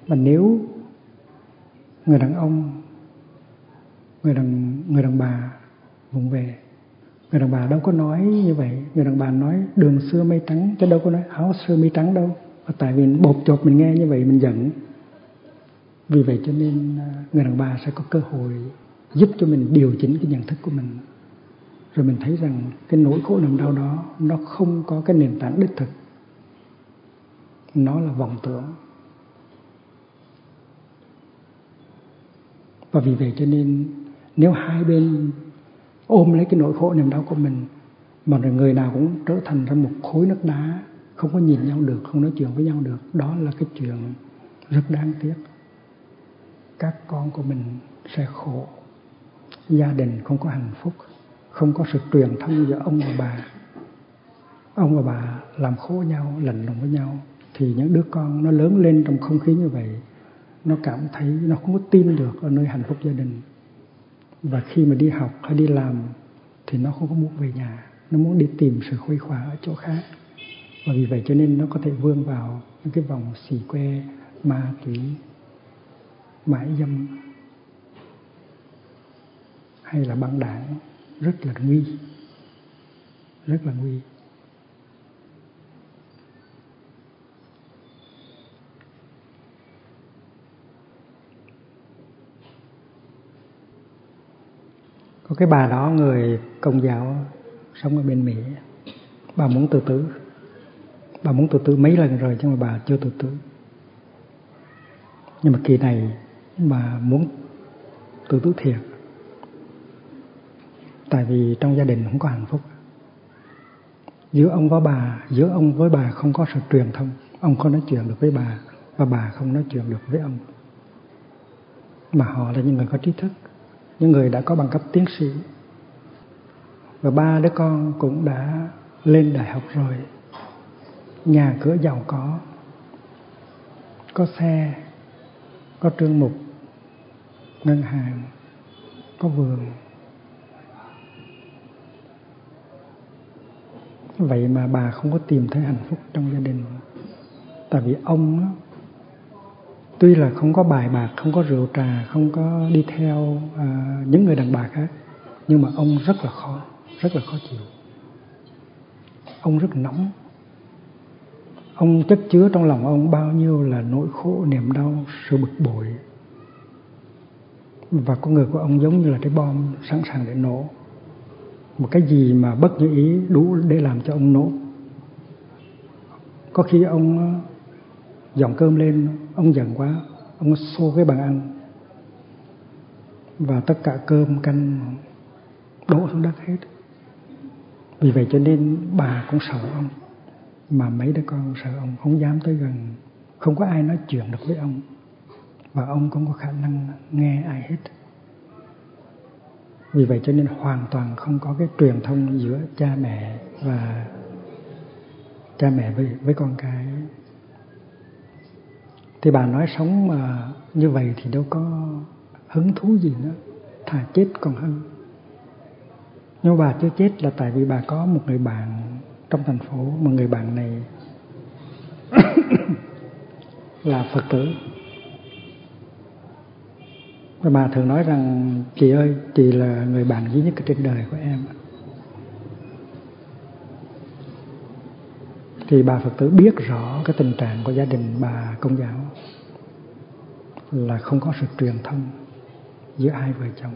Mà nếu người đàn ông, người đàn bà vùng về, người đàn bà đâu có nói như vậy. Người đàn bà nói đường xưa mây trắng, chứ đâu có nói áo xưa mây trắng đâu. Và tại vì bột chột mình nghe như vậy mình giận. Vì vậy cho nên người đàn bà sẽ có cơ hội giúp cho mình điều chỉnh cái nhận thức của mình. Rồi mình thấy rằng cái nỗi khổ niềm đau đó nó không có cái nền tảng đích thực. Nó là vọng tưởng. Và vì vậy cho nên nếu hai bên ôm lấy cái nỗi khổ niềm đau của mình mà rồi người nào cũng trở thành ra một khối nước đá, không có nhìn nhau được, không nói chuyện với nhau được, đó là cái chuyện rất đáng tiếc. Các con của mình sẽ khổ, gia đình không có hạnh phúc, không có sự truyền thông giữa ông và bà. Ông và bà làm khổ nhau, lạnh lùng với nhau, thì những đứa con nó lớn lên trong không khí như vậy, nó cảm thấy nó không có tin được ở nơi hạnh phúc gia đình. Và khi mà đi học hay đi làm thì nó không có muốn về nhà, nó muốn đi tìm sự khuây khỏa ở chỗ khác. Và vì vậy cho nên nó có thể vươn vào những cái vòng xì que, ma túy, mại dâm hay là băng đảng, rất là nguy. Có cái bà đó, người Công giáo sống ở bên Mỹ, bà muốn tự tử. Bà muốn tự tử mấy lần rồi nhưng mà bà chưa tự tử. Nhưng mà kỳ này bà muốn tự tử thiệt. Tại vì trong gia đình không có hạnh phúc. Giữa ông với bà không có sự truyền thông. Ông không nói chuyện được với bà, và bà không nói chuyện được với ông. Mà họ là những người có trí thức, những người đã có bằng cấp tiến sĩ. Và ba đứa con cũng đã lên đại học rồi, nhà cửa giàu có xe, có trương mục, ngân hàng, có vườn. Vậy mà bà không có tìm thấy hạnh phúc trong gia đình. Tại vì ông đó, tuy là không có bài bạc, không có rượu trà, không có đi theo những người đàn bà khác, nhưng mà ông rất là khó chịu. Ông rất nóng. Ông chất chứa trong lòng ông bao nhiêu là nỗi khổ, niềm đau, sự bực bội. Và con người của ông giống như là trái bom sẵn sàng để nổ. Một cái gì mà bất như ý đủ để làm cho ông nổ. Có khi ông dọn cơm lên, ông giận quá, ông xô cái bàn ăn. Và tất cả cơm, canh đổ xuống đất hết. Vì vậy cho nên bà cũng sợ ông. Mà mấy đứa con sợ ông, không dám tới gần. Không có ai nói chuyện được với ông. Và ông không có khả năng nghe ai hết. Vì vậy cho nên hoàn toàn không có cái truyền thông giữa cha mẹ và với con cái. Thì bà nói sống mà như vậy thì đâu có hứng thú gì nữa, thà chết còn hơn. Nhưng bà chưa chết là tại vì bà có một người bạn trong thành phố, mà người bạn này là Phật tử. Và bà thường nói rằng, chị ơi, chị là người bạn duy nhất trên đời của em. Thì bà Phật tử biết rõ cái tình trạng của gia đình bà Công giáo là không có sự truyền thông giữa hai vợ chồng,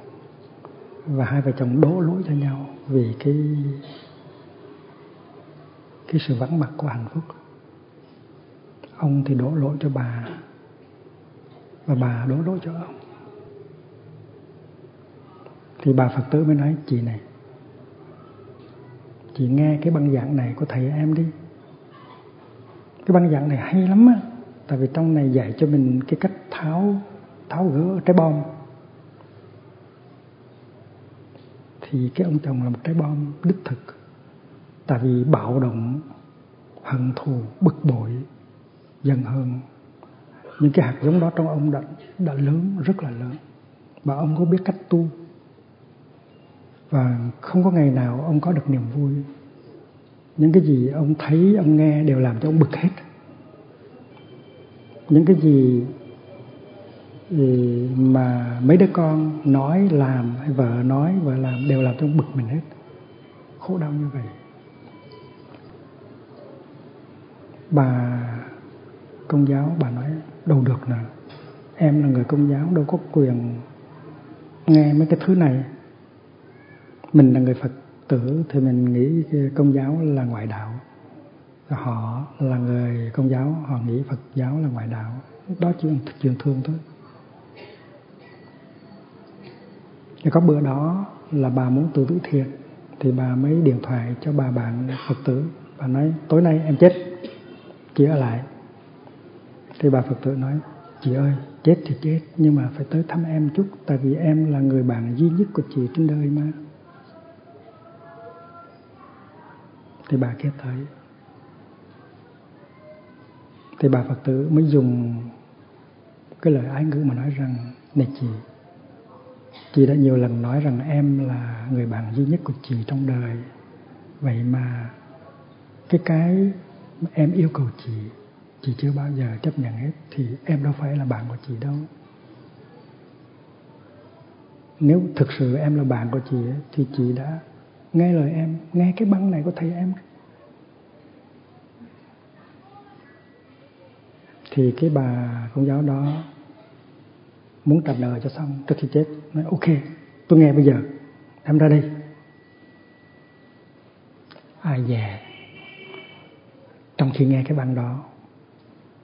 và hai vợ chồng đổ lỗi cho nhau vì cái sự vắng mặt của hạnh phúc. Ông thì đổ lỗi cho bà, và bà đổ lỗi cho ông. Thì bà Phật tử mới nói, chị này, chị nghe cái băng giảng này của thầy em đi. Cái băng giảng này hay lắm á, tại vì trong này dạy cho mình cái cách tháo gỡ trái bom. Thì cái ông chồng là một trái bom đích thực, tại vì bạo động, hận thù, bực bội, giận hờn, những cái hạt giống đó trong ông đã lớn, rất là lớn, và ông có biết cách tu. Và không có ngày nào ông có được niềm vui. Những cái gì ông thấy, ông nghe đều làm cho ông bực hết. Những cái gì mà mấy đứa con nói, làm, hay vợ nói, vợ làm đều làm cho ông bực mình hết. Khổ đau như vậy. Bà Công giáo, bà nói, đâu được nào. Em là người Công giáo, đâu có quyền nghe mấy cái thứ này. Mình là người Phật tử thì mình nghĩ Công giáo là ngoại đạo. Họ là người Công giáo, họ nghĩ Phật giáo là ngoại đạo. Đó chỉ là chuyện thường thôi. Thì có bữa đó là bà muốn tự tử thiệt, thì bà mới điện thoại cho bà bạn Phật tử. Bà nói, tối nay em chết, chị ở lại. Thì bà Phật tử nói, chị ơi, chết thì chết, nhưng mà phải tới thăm em chút, tại vì em là người bạn duy nhất của chị trên đời mà. Thì bà kia tới, thì bà Phật tử mới dùng cái lời ái ngữ mà nói rằng, này chị đã nhiều lần nói rằng em là người bạn duy nhất của chị trong đời, vậy mà cái em yêu cầu chị chưa bao giờ chấp nhận hết, thì em đâu phải là bạn của chị đâu. Nếu thực sự em là bạn của chị ấy, thì chị đã nghe lời em, nghe cái băng này của thầy em. Thì cái bà Công giáo đó muốn trả lời cho xong trước khi chết, nói ok, tôi nghe bây giờ, em ra đi. Ai dè, trong khi nghe cái băng đó,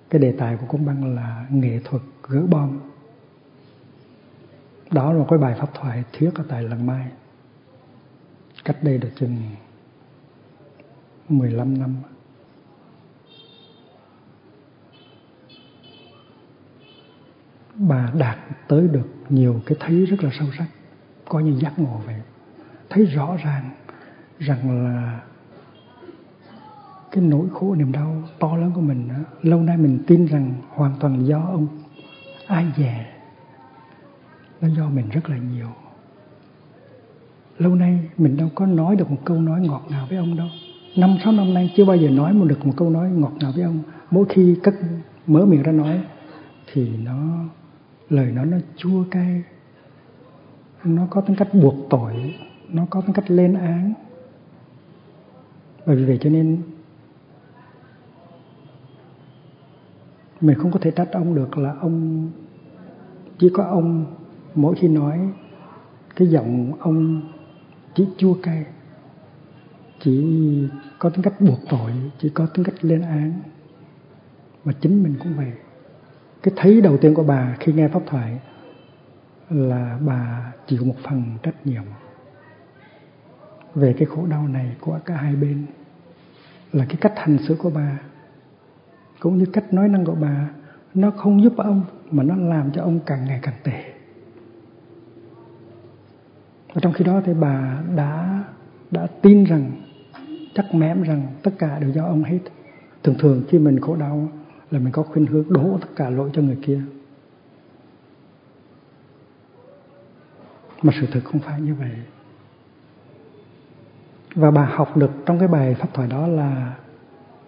cái đề tài của cuốn băng là nghệ thuật gỡ bom. Đó là một cái bài pháp thoại thuyết ở tại Làng Mai, cách đây được chừng 15 năm. Bà đạt tới được nhiều cái thấy rất là sâu sắc, coi như giác ngộ vậy. Thấy rõ ràng rằng là cái nỗi khổ niềm đau to lớn của mình đó, lâu nay mình tin rằng hoàn toàn do ông, ai dè nó do mình rất là nhiều. Lâu nay mình đâu có nói được một câu nói ngọt ngào với ông đâu. 5-6 năm nay chưa bao giờ nói được một câu nói ngọt ngào với ông. Mỗi khi cất mở miệng ra nói thì lời nó chua cay, nó có tính cách buộc tội, nó có tính cách lên án. Bởi vì vậy cho nên mình không có thể trách ông được, là ông chỉ có ông mỗi khi nói cái giọng ông chỉ chua cay, chỉ có tính cách buộc tội, chỉ có tính cách lên án. Mà chính mình cũng vậy. Cái thấy đầu tiên của bà khi nghe pháp thoại là bà chịu một phần trách nhiệm về cái khổ đau này của cả hai bên, là cái cách hành xử của bà cũng như cách nói năng của bà, nó không giúp ông mà nó làm cho ông càng ngày càng tệ. Và trong khi đó thì bà đã tin rằng, chắc mém rằng tất cả đều do ông hết. Thường thường khi mình khổ đau là mình có khuynh hướng đổ tất cả lỗi cho người kia. Mà sự thực không phải như vậy. Và bà học được trong cái bài pháp thoại đó là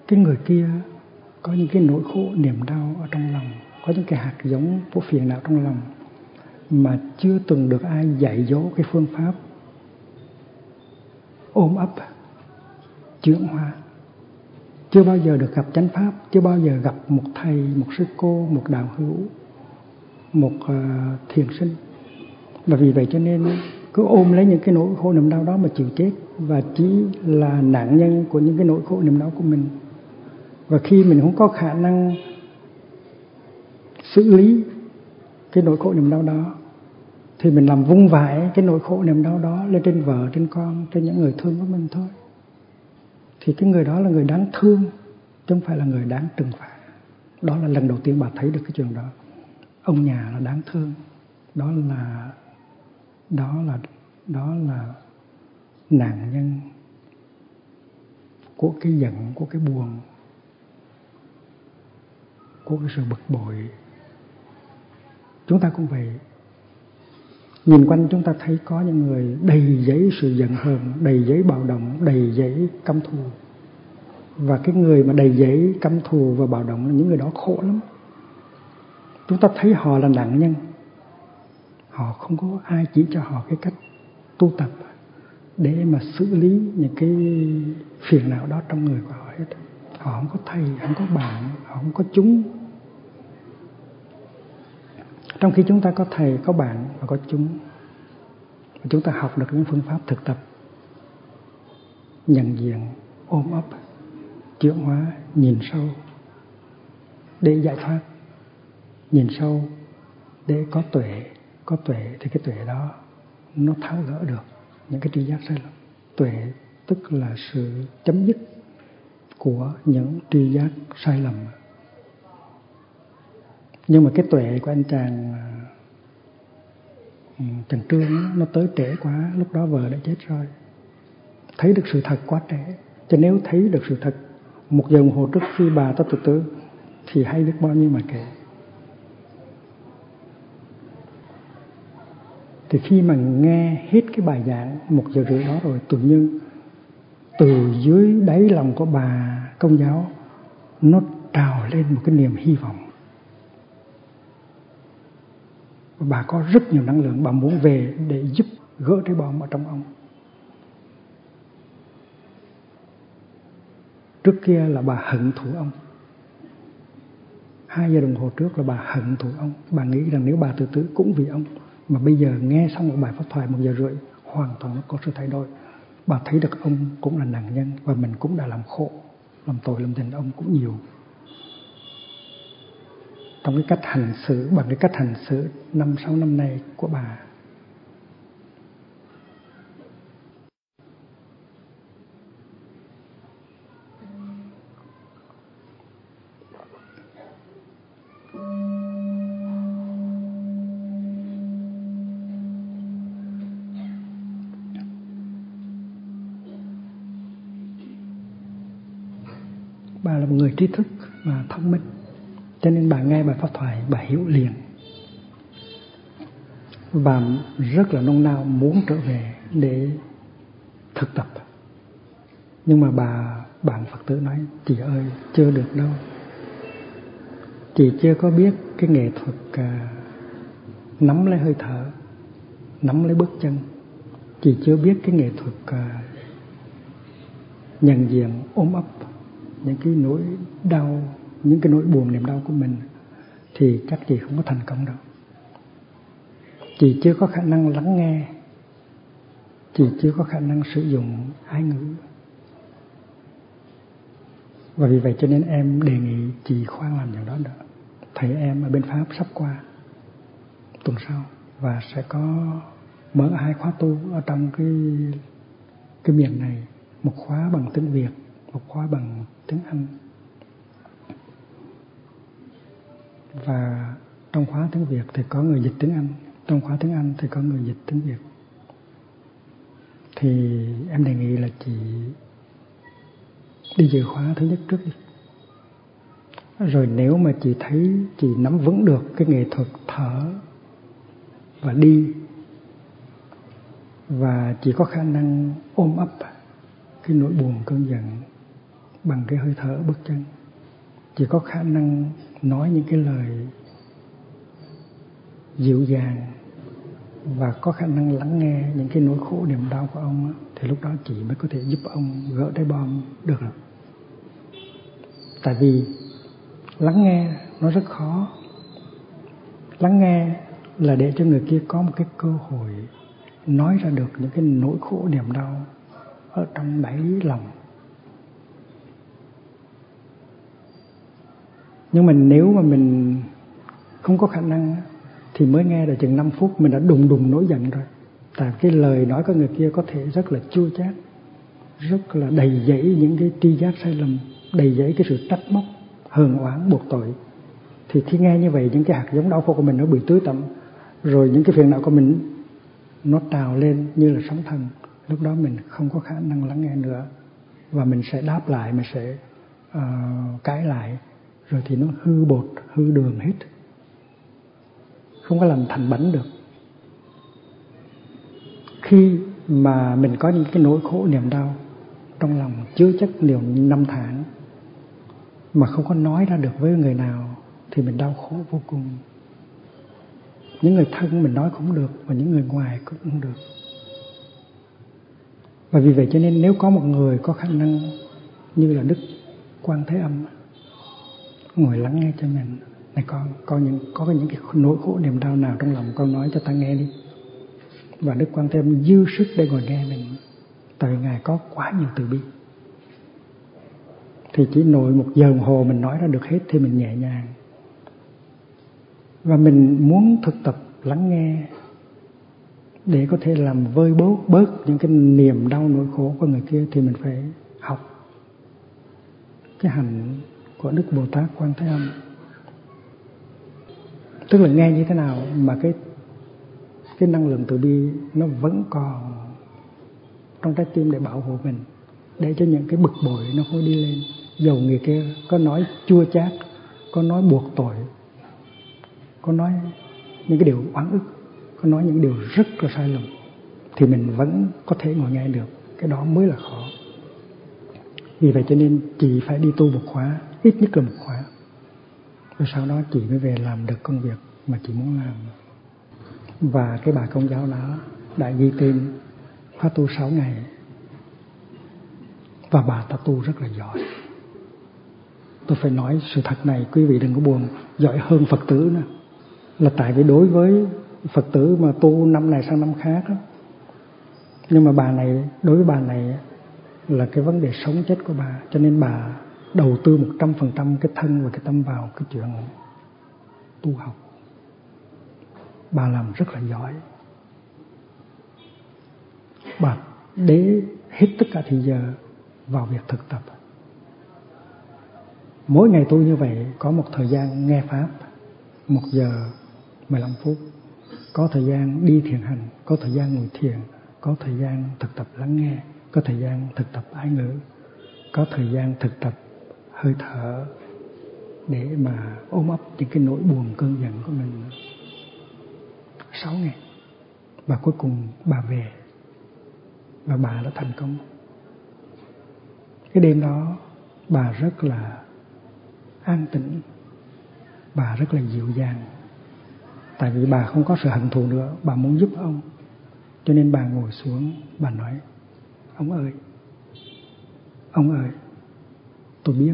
cái người kia có những cái nỗi khổ, niềm đau ở trong lòng, có những cái hạt giống của phiền não trong lòng mà chưa từng được ai dạy dỗ cái phương pháp ôm ấp, chưởng hóa. Chưa bao giờ được gặp chánh pháp, chưa bao giờ gặp một thầy, một sư cô, một đạo hữu, một thiền sinh. Và vì vậy cho nên cứ ôm lấy những cái nỗi khổ niềm đau đó mà chịu chết, và chỉ là nạn nhân của những cái nỗi khổ niềm đau của mình. Và khi mình không có khả năng xử lý cái nỗi khổ niềm đau đó thì mình làm vung vãi cái nỗi khổ niềm đau đó lên trên vợ, trên con, trên những người thương của mình thôi. Thì cái người đó là người đáng thương, chứ không phải là người đáng trừng phạt. Đó là lần đầu tiên bà thấy được cái chuyện đó. Ông nhà là đáng thương, đó là nạn nhân của cái giận, của cái buồn, của cái sự bực bội. Chúng ta cũng vậy. Nhìn quanh chúng ta thấy có những người đầy dẫy sự giận hờn, đầy dẫy bạo động, đầy dẫy căm thù. Và cái người mà đầy dẫy căm thù và bạo động là những người đó khổ lắm. Chúng ta thấy họ là nạn nhân. Họ không có ai chỉ cho họ cái cách tu tập để mà xử lý những cái phiền não đó trong người của họ hết. Họ không có thầy, không có bạn, họ không có chúng. Trong khi chúng ta có thầy, có bạn và có chúng, và chúng ta học được những phương pháp thực tập, nhận diện, ôm ấp, chuyển hóa, nhìn sâu để giải thoát, nhìn sâu để có tuệ. Có tuệ thì cái tuệ đó nó tháo gỡ được những cái tri giác sai lầm. Tuệ tức là sự chấm dứt của những tri giác sai lầm. Nhưng mà cái tuệ của anh chàng Trần Trương nó tới trễ quá, lúc đó vợ đã chết rồi. Thấy được sự thật quá trễ. Chứ nếu thấy được sự thật 1 giờ đồng hồ trước khi bà ta tự tử thì hay biết bao nhiêu mà kể. Thì khi mà nghe hết cái bài giảng 1 giờ rưỡi đó rồi, tự nhiên từ dưới đáy lòng của bà Công giáo nó trào lên một cái niềm hy vọng. Bà có rất nhiều năng lượng, bà muốn về để giúp gỡ cái bom ở trong ông. Trước kia là bà hận thù ông. 2 giờ đồng hồ trước là bà hận thù ông. Bà nghĩ rằng nếu bà tự tử cũng vì ông. Mà bây giờ nghe xong một bài pháp thoại 1 giờ rưỡi, hoàn toàn nó có sự thay đổi. Bà thấy được ông cũng là nạn nhân, và mình cũng đã làm khổ, làm tội, làm tình ông cũng nhiều. Trong cái cách hành xử, bằng cái cách hành xử 5-6 năm nay của bà. Bà là một người trí thức và thông minh. Cho nên bà nghe bài pháp thoại, bà hiểu liền. Bà rất là nôn nao muốn trở về để thực tập. Nhưng mà bạn Phật tử nói, chị ơi, chưa được đâu. Chị chưa có biết cái nghệ thuật nắm lấy hơi thở, nắm lấy bước chân. Chị chưa biết cái nghệ thuật nhận diện, ôm ấp những cái nỗi đau, những cái nỗi buồn niềm đau của mình, thì chắc chị không có thành công đâu. Chị chưa có khả năng lắng nghe, chị chưa có khả năng sử dụng ái ngữ. Và vì vậy cho nên em đề nghị chị khoan làm điều đó nữa. Thầy em ở bên Pháp sắp qua tuần sau, và sẽ có mở 2 khóa tu ở trong cái miền này, 1 khóa bằng tiếng Việt, 1 khóa bằng tiếng Anh. Và trong khóa tiếng Việt thì có người dịch tiếng Anh, trong khóa tiếng Anh thì có người dịch tiếng Việt. thì em đề nghị là chị đi dự khóa thứ nhất trước đi. Rồi nếu mà chị thấy chị nắm vững được cái nghệ thuật thở và đi, và chị có khả năng ôm ấp cái nỗi buồn cơn giận bằng cái hơi thở bước chân, chị có khả năng nói những cái lời dịu dàng và có khả năng lắng nghe những cái nỗi khổ niềm đau của ông á, thì lúc đó chị mới có thể giúp ông gỡ cái bom được rồi. Tại vì lắng nghe nó rất khó. Lắng nghe là để cho người kia có một cái cơ hội nói ra được những cái nỗi khổ niềm đau ở trong đáy lòng. Nhưng mà nếu mà mình không có khả năng thì mới nghe được chừng 5 phút mình đã đùng nổi giận rồi. Tại cái lời nói của người kia có thể rất là chua chát, rất là đầy dẫy những cái tri giác sai lầm, đầy dẫy cái sự trách móc, hờn oán, buộc tội. Thì khi nghe như vậy, những cái hạt giống đau khổ của mình nó bị tưới tẩm, rồi những cái phiền não của mình nó trào lên như là sóng thần. Lúc đó mình không có khả năng lắng nghe nữa, và mình sẽ đáp lại, mình sẽ cãi lại, rồi thì nó hư bột, hư đường hết, không có làm thành bánh được. Khi mà mình có những cái nỗi khổ niềm đau trong lòng chứa chất nhiều năm tháng mà không có nói ra được với người nào thì mình đau khổ vô cùng. Những người thân mình nói cũng được, và những người ngoài cũng không được. Và vì vậy cho nên nếu có một người có khả năng như là Đức Quang Thế Âm ngồi lắng nghe cho mình: này con, có những cái nỗi khổ niềm đau nào trong lòng con nói cho ta nghe đi. Và Đức Quang Thế Âm dư sức để ngồi nghe mình, tại vì Ngài có quá nhiều từ bi. Thì chỉ nội 1 giờ đồng hồ mình nói ra được hết thì mình nhẹ nhàng. Và mình muốn thực tập lắng nghe để có thể làm vơi bớt những cái niềm đau nỗi khổ của người kia thì mình phải học cái hạnh của Đức Bồ Tát Quan Thế Âm. Tức là nghe như thế nào mà cái năng lượng từ bi nó vẫn còn trong trái tim để bảo hộ mình, để cho những cái bực bội nó không đi lên. Dầu người kia có nói chua chát, có nói buộc tội, có nói những cái điều oán ức, có nói những điều rất là sai lầm, thì mình vẫn có thể ngồi nghe được. Cái đó mới là khó. Vì vậy cho nên chị phải đi tu một khóa, ít nhất là một khóa, rồi sau đó chị mới về làm được công việc mà chị muốn làm. Và cái bà công giáo đó đã ghi tên khóa tu 6 ngày, và bà ta tu rất là giỏi. Tôi phải nói sự thật này, quý vị đừng có buồn, giỏi hơn Phật tử nữa. Là tại vì đối với Phật tử mà tu năm này sang năm khác đó. Nhưng mà bà này, đối với bà này là cái vấn đề sống chết của bà, cho nên bà đầu tư 100% cái thân và cái tâm vào cái chuyện tu học. Bà làm rất là giỏi. Bà để hết tất cả thời giờ vào việc thực tập. Mỗi ngày tu như vậy, có một thời gian nghe Pháp 1 giờ 15 phút, có thời gian đi thiền hành, có thời gian ngồi thiền, có thời gian thực tập lắng nghe, có thời gian thực tập ái ngữ, có thời gian thực tập hơi thở để mà ôm ấp những cái nỗi buồn cơn giận của mình. 6 ngày. Và cuối cùng bà về, và bà đã thành công. Cái đêm đó bà rất là an tĩnh, bà rất là dịu dàng. Tại vì bà không có sự hận thù nữa, bà muốn giúp ông. Cho nên bà ngồi xuống, bà nói: Ông ơi, tôi biết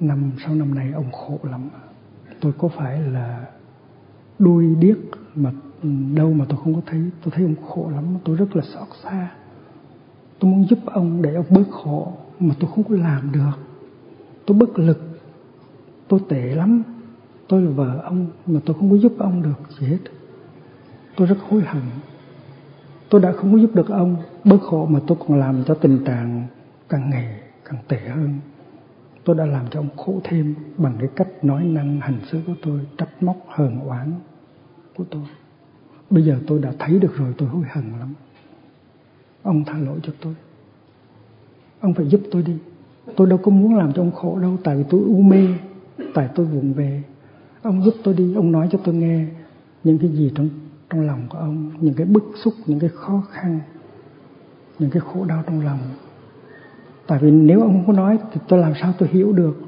5-6 năm nay ông khổ lắm. Tôi có phải là đuôi điếc mà đâu mà tôi không có thấy. Tôi thấy ông khổ lắm, tôi rất là xót xa. Tôi muốn giúp ông để ông bớt khổ, mà tôi không có làm được. Tôi bất lực, tôi tệ lắm. Tôi là vợ ông mà tôi không có giúp ông được gì hết. Tôi rất hối hận. Tôi đã không có giúp được ông bớt khổ, mà tôi còn làm cho tình trạng càng ngày càng tệ hơn. Tôi đã làm cho ông khổ thêm bằng cái cách nói năng hành xử của tôi, trách móc hờn oán của tôi. Bây giờ tôi đã thấy được rồi, tôi hối hận lắm. Ông tha lỗi cho tôi, ông phải giúp tôi đi. Tôi đâu có muốn làm cho ông khổ đâu, tại vì tôi u mê, tại tôi vụng về. Ông giúp tôi đi, ông nói cho tôi nghe những cái gì trong lòng của ông, những cái bức xúc, những cái khó khăn, những cái khổ đau trong lòng. Tại vì nếu ông không có nói thì tôi làm sao tôi hiểu được.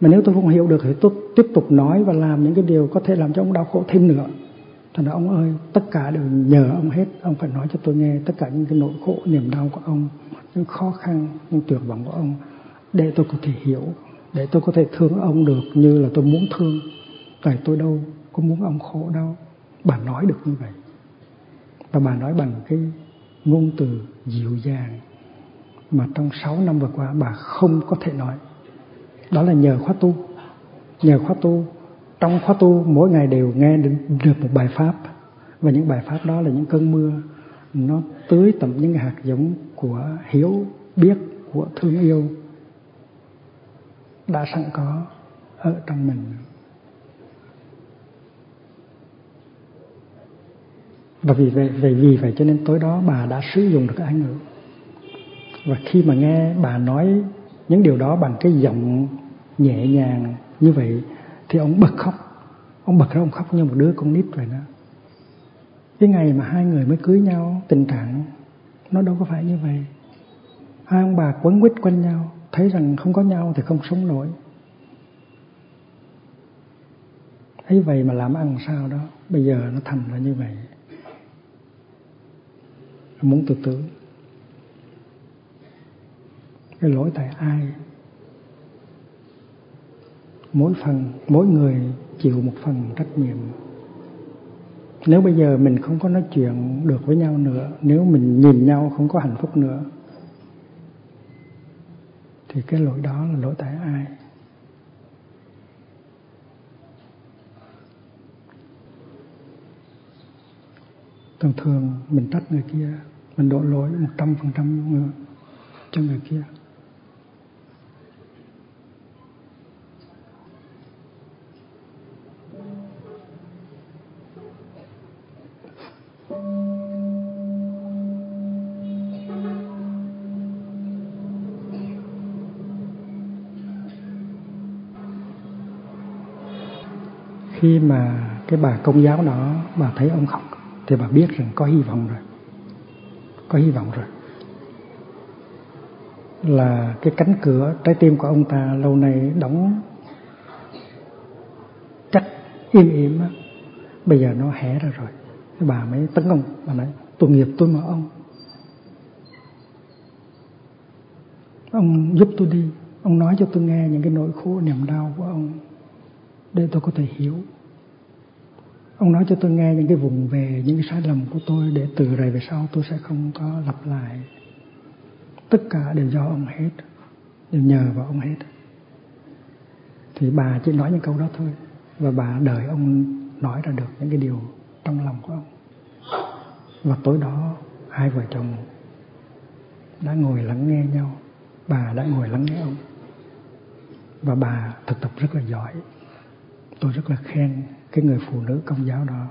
Mà nếu tôi không hiểu được thì tôi tiếp tục nói và làm những cái điều có thể làm cho ông đau khổ thêm nữa. Thành ra ông ơi, tất cả đều nhờ ông hết. Ông phải nói cho tôi nghe tất cả những cái nỗi khổ, niềm đau của ông, những khó khăn, những tuyệt vọng của ông, để tôi có thể hiểu, để tôi có thể thương ông được như là tôi muốn thương. Tại tôi đâu có muốn ông khổ đâu. Bà nói được như vậy, và bà nói bằng cái ngôn từ dịu dàng mà trong 6 năm vừa qua bà không có thể nói. Đó là nhờ khóa tu. Nhờ khóa tu, trong khóa tu mỗi ngày đều nghe được một bài pháp, và những bài pháp đó là những cơn mưa, nó tưới tẩm những hạt giống của hiểu biết, của thương yêu đã sẵn có ở trong mình. Và vì vậy cho nên tối đó bà đã sử dụng được ái ngữ. Và khi mà nghe bà nói những điều đó bằng cái giọng nhẹ nhàng như vậy thì ông bật khóc. Ông bật ra, ông khóc như một đứa con nít vậy đó. Cái ngày mà hai người mới cưới nhau, tình trạng nó đâu có phải như vậy. Hai ông bà quấn quýt quanh nhau, thấy rằng không có nhau thì không sống nổi. Thấy vậy mà làm ăn sao đó, bây giờ nó thành ra như vậy. Muốn tự tử. Cái lỗi tại ai? Mỗi người chịu một phần trách nhiệm. Nếu bây giờ mình không có nói chuyện được với nhau nữa, nếu mình nhìn nhau không có hạnh phúc nữa, thì cái lỗi đó là lỗi tại ai? Thường thường mình trách người kia, mình đổ lỗi 100% cho người kia. Khi mà cái bà công giáo đó, bà thấy ông khóc thì bà biết rằng có hy vọng rồi. Có hy vọng rồi. Là cái cánh cửa trái tim của ông ta lâu nay đóng chắc im im á, bây giờ nó hé ra rồi. Cái bà mới tấn công, bà nói tội nghiệp tôi mà ông giúp tôi đi, ông nói cho tôi nghe những cái nỗi khổ niềm đau của ông để tôi có thể hiểu. Ông nói cho tôi nghe những cái vùng về, những cái sai lầm của tôi, để từ này về sau tôi sẽ không có lặp lại. Tất cả đều do ông hết, đều nhờ vào ông hết. Thì bà chỉ nói những câu đó thôi, và bà đợi ông nói ra được những cái điều trong lòng của ông. Và tối đó hai vợ chồng đã ngồi lắng nghe nhau. Bà đã ngồi lắng nghe ông, và bà thực tập rất là giỏi. Tôi rất là khen cái người phụ nữ công giáo đó.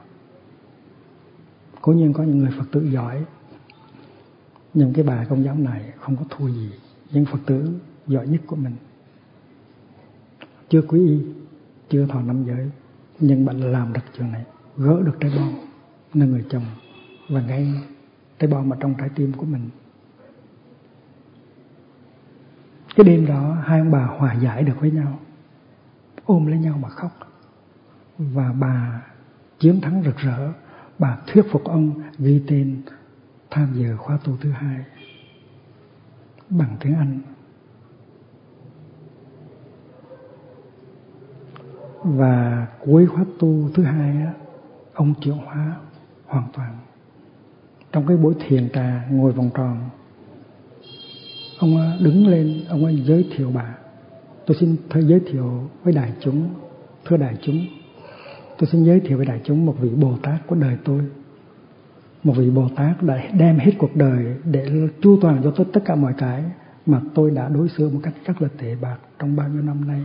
Cố nhiên có những người Phật tử giỏi, nhưng cái bà công giáo này không có thua gì những Phật tử giỏi nhất của mình. Chưa quý y, chưa thọ năm giới, nhưng bạn làm được chuyện này, gỡ được trái bom nơi người chồng, và ngay trái bom mà trong trái tim của mình. Cái đêm đó hai ông bà hòa giải được với nhau, ôm lấy nhau mà khóc. Và bà chiến thắng rực rỡ, bà thuyết phục ông ghi tên tham dự khóa tu thứ 2 bằng tiếng Anh. Và cuối khóa tu thứ 2 á, ông chuyển hóa hoàn toàn. Trong cái buổi thiền trà ngồi vòng tròn, ông đứng lên, ông ấy giới thiệu bà. Tôi xin giới thiệu với đại chúng, thưa đại chúng, tôi xin giới thiệu với đại chúng một vị Bồ Tát của đời tôi. Một vị Bồ Tát đã đem hết cuộc đời để chu toàn cho tôi tất cả mọi cái mà tôi đã đối xử một cách rất là tệ bạc trong bao nhiêu năm nay.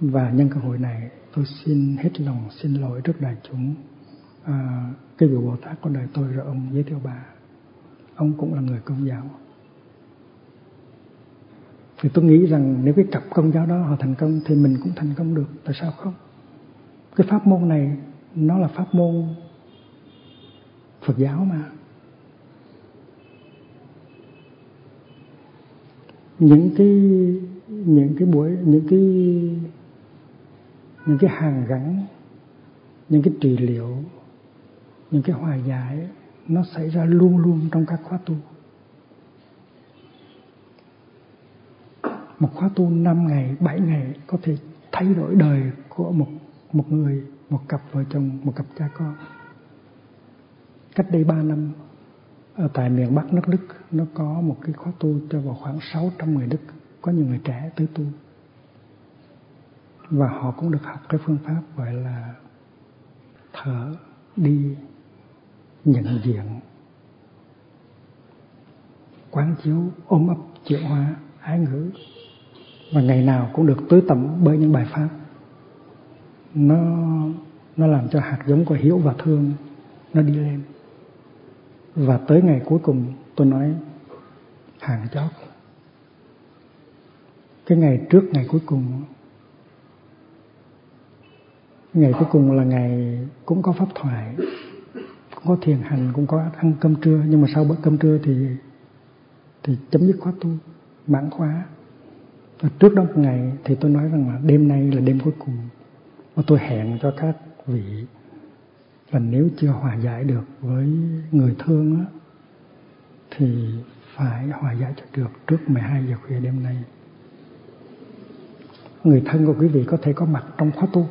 Và nhân cơ hội này tôi xin hết lòng xin lỗi trước đại chúng. Cái vị Bồ Tát của đời tôi, rồi ông giới thiệu bà. ông cũng là người Công giáo. Thì tôi nghĩ rằng nếu cái cặp Công giáo đó họ thành công thì mình cũng thành công được, tại sao không? Cái pháp môn này nó là pháp môn Phật giáo mà. Những cái hàn gắn, những cái trị liệu, những cái hòa giải nó xảy ra luôn luôn trong các khóa tu. Một khóa tu 5 ngày, 7 ngày có thể thay đổi đời của một người, một cặp vợ chồng, một cặp cha con. Cách đây 3 năm ở tại miền Bắc nước Đức nó có một cái khóa tu cho vào khoảng 600 người Đức, có nhiều người trẻ tới tu. Và họ cũng được học cái phương pháp gọi là thở đi, nhận diện, quán chiếu, ôm ấp, triệu hóa, ái ngữ. Và ngày nào cũng được tưới tẩm bởi những bài pháp. Nó làm cho hạt giống của hiếu và thương nó đi lên. Và tới ngày cuối cùng tôi nói hàng chót. Cái ngày trước ngày cuối cùng, ngày cuối cùng là ngày cũng có pháp thoại, cũng có thiền hành, cũng có ăn cơm trưa. Nhưng mà sau bữa cơm trưa thì chấm dứt khóa tu, mãn khóa. Và trước đó một ngày thì tôi nói rằng là đêm nay là đêm cuối cùng. Và tôi hẹn cho các vị là nếu chưa hòa giải được với người thương á, thì phải hòa giải cho được trước 12 giờ khuya đêm nay. Người thân của quý vị có thể có mặt trong khóa tu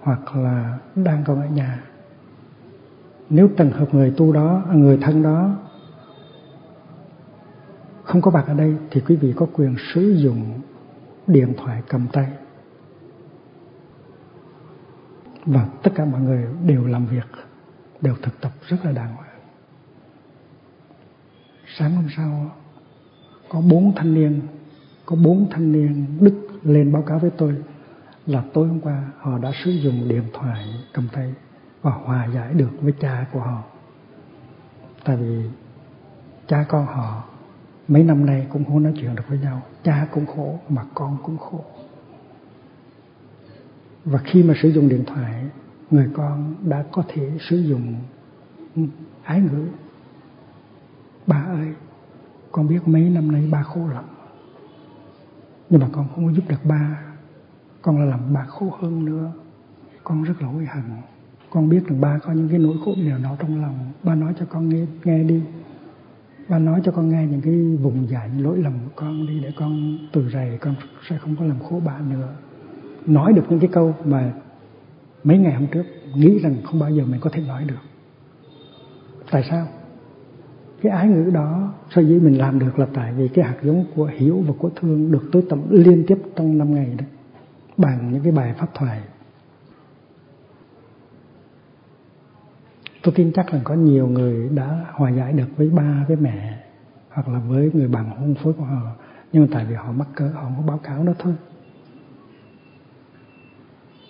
hoặc là đang còn ở nhà. Nếu trường hợp người tu đó, người thân đó không có mặt ở đây thì quý vị có quyền sử dụng điện thoại cầm tay. Và tất cả mọi người đều làm việc, đều thực tập rất là đàng hoàng. Sáng hôm sau có 4 thanh niên Đức lên báo cáo với tôi là tối hôm qua họ đã sử dụng điện thoại cầm tay và hòa giải được với cha của họ. Tại vì cha con họ mấy năm nay cũng không nói chuyện được với nhau. Cha cũng khổ mà con cũng khổ. Và khi mà sử dụng điện thoại, người con đã có thể sử dụng ái ngữ. Ba ơi, con biết mấy năm nay ba khổ lắm. Nhưng mà con không có giúp được ba. Con là làm ba khổ hơn nữa. Con rất là hối hận. Con biết rằng ba có những cái nỗi khổ điều đó trong lòng. Ba nói cho con nghe đi. Ba nói cho con nghe những cái vùng dạy lỗi lầm của con đi, để con từ rày con sẽ không có làm khổ ba nữa. Nói được những cái câu mà mấy ngày hôm trước nghĩ rằng không bao giờ mình có thể nói được. Tại sao? Cái ái ngữ đó sở dĩ mình làm được là tại vì cái hạt giống của hiểu và của thương được tưới tẩm liên tiếp trong 5 ngày đó bằng những cái bài pháp thoại. Tôi tin chắc là có nhiều người đã hòa giải được với ba, với mẹ hoặc là với người bạn hôn phối của họ, nhưng tại vì họ mắc cỡ, họ không có báo cáo nó thôi.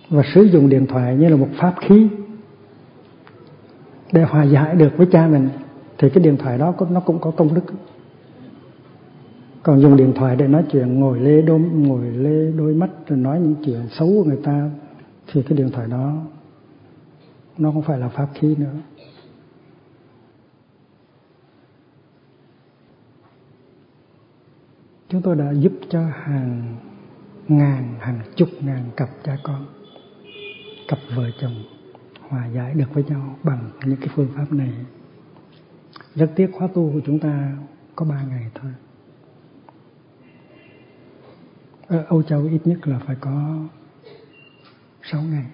Và sử dụng điện thoại như là một pháp khí để hòa giải được với cha mình thì cái điện thoại đó nó cũng có công đức. Còn dùng điện thoại để nói chuyện ngồi lê đôi mắt rồi nói những chuyện xấu của người ta thì cái điện thoại đó nó không phải là pháp khí nữa. Chúng tôi đã giúp cho hàng ngàn, hàng chục ngàn cặp cha con, cặp vợ chồng hòa giải được với nhau bằng những cái phương pháp này. Rất tiếc khóa tu của chúng ta có 3 ngày thôi. Ở Âu Châu ít nhất là phải có 6 ngày,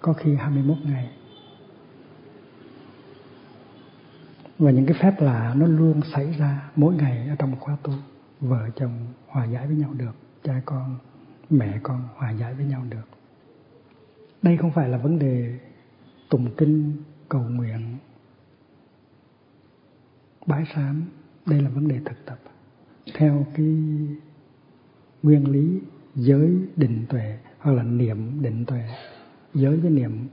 có khi 21 ngày. Và những cái phép lạ nó luôn xảy ra mỗi ngày ở trong khóa tu. Vợ chồng hòa giải với nhau được, cha con, mẹ con hòa giải với nhau được. Đây không phải là vấn đề tụng kinh, cầu nguyện, bái sám. Đây là vấn đề thực tập theo cái nguyên lý giới định tuệ hoặc là niệm định tuệ. Giới với niệm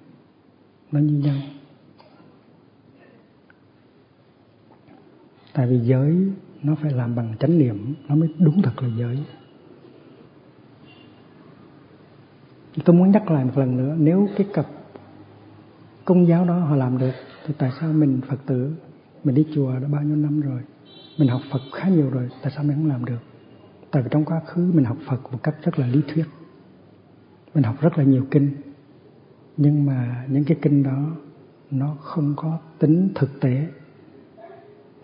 nó như nhau. Tại vì giới nó phải làm bằng chánh niệm, nó mới đúng thật là giới. Tôi muốn nhắc lại một lần nữa, nếu cái cặp Công giáo đó họ làm được thì tại sao mình Phật tử, mình đi chùa đã bao nhiêu năm rồi, mình học Phật khá nhiều rồi, tại sao mình không làm được? Tại vì trong quá khứ mình học Phật một cách rất là lý thuyết, mình học rất là nhiều kinh, nhưng mà những cái kinh đó nó không có tính thực tế,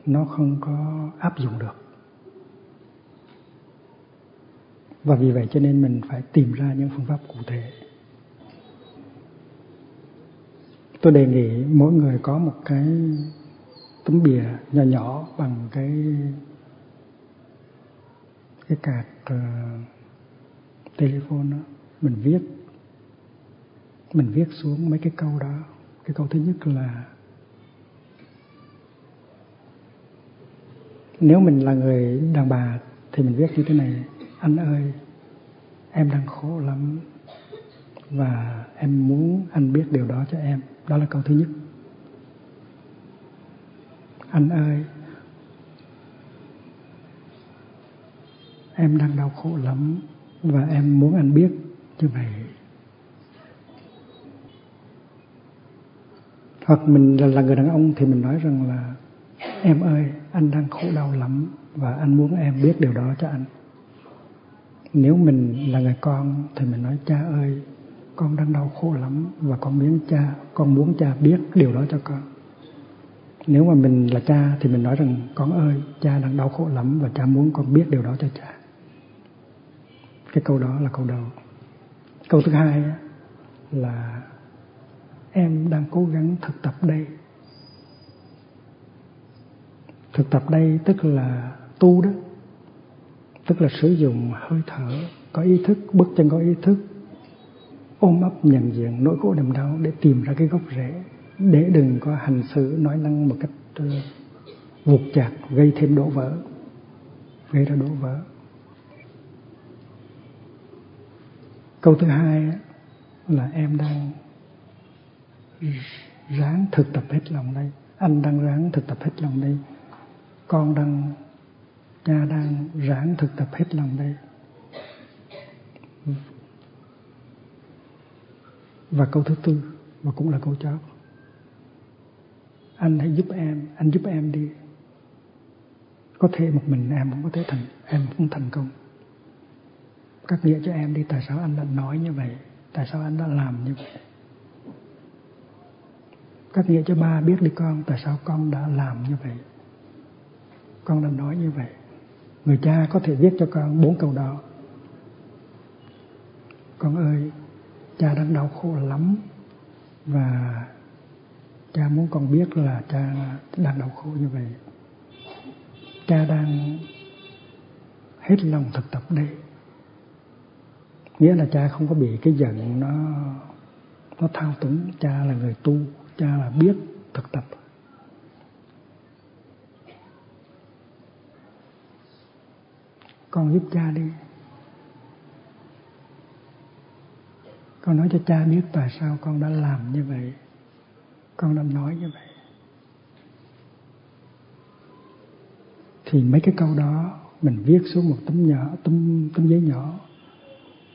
nó không có áp dụng được. Và vì vậy cho nên mình phải tìm ra những phương pháp cụ thể. Tôi đề nghị mỗi người có một cái tấm bìa nhỏ nhỏ bằng cái card telephone đó. Mình viết xuống mấy cái câu đó. Cái câu thứ nhất là nếu mình là người đàn bà thì mình viết như thế này: anh ơi, em đang khổ lắm và em muốn anh biết điều đó cho em. Đó là câu thứ nhất. Anh ơi, em đang đau khổ lắm và em muốn anh biết như vậy. Hoặc mình là người đàn ông thì mình nói rằng là em ơi, anh đang khổ đau lắm và anh muốn em biết điều đó cho anh. Nếu mình là người con thì mình nói: cha ơi, con đang đau khổ lắm và con muốn cha biết điều đó cho con. Nếu mà mình là cha thì mình nói rằng: con ơi, cha đang đau khổ lắm và cha muốn con biết điều đó cho cha. Cái câu đó là câu đầu. Câu thứ hai là em đang cố gắng thực tập đây. Thực tập đây tức là tu đó, tức là sử dụng hơi thở có ý thức, bước chân có ý thức, ôm ấp nhận diện nỗi khổ niềm đau để tìm ra cái gốc rễ, để đừng có hành xử nói năng một cách vụt chạc, gây thêm đổ vỡ, gây ra đổ vỡ. Câu thứ hai là em đang ráng thực tập hết lòng đây, anh đang ráng thực tập hết lòng đây, cha đang ráng thực tập hết lòng đây. Và câu thứ tư, và cũng là câu chót: anh hãy giúp em, anh giúp em đi. Có thể một mình em không có thể thành công. Cắt nghĩa cho em đi, tại sao anh đã nói như vậy, tại sao anh đã làm như vậy. Cắt nghĩa cho ba biết đi con, tại sao con đã làm như vậy, con đã nói như vậy. Người cha có thể viết cho con 4 câu đó: con ơi, cha đang đau khổ lắm và cha muốn con biết là cha đang đau khổ như vậy. Cha đang hết lòng thực tập đây. Nghĩa là cha không có bị cái giận nó thao túng. Cha là người tu, cha là biết thực tập. Con giúp cha đi. Con nói cho cha biết tại sao con đã làm như vậy, con đã nói như vậy. Thì mấy cái câu đó mình viết xuống một tấm giấy nhỏ,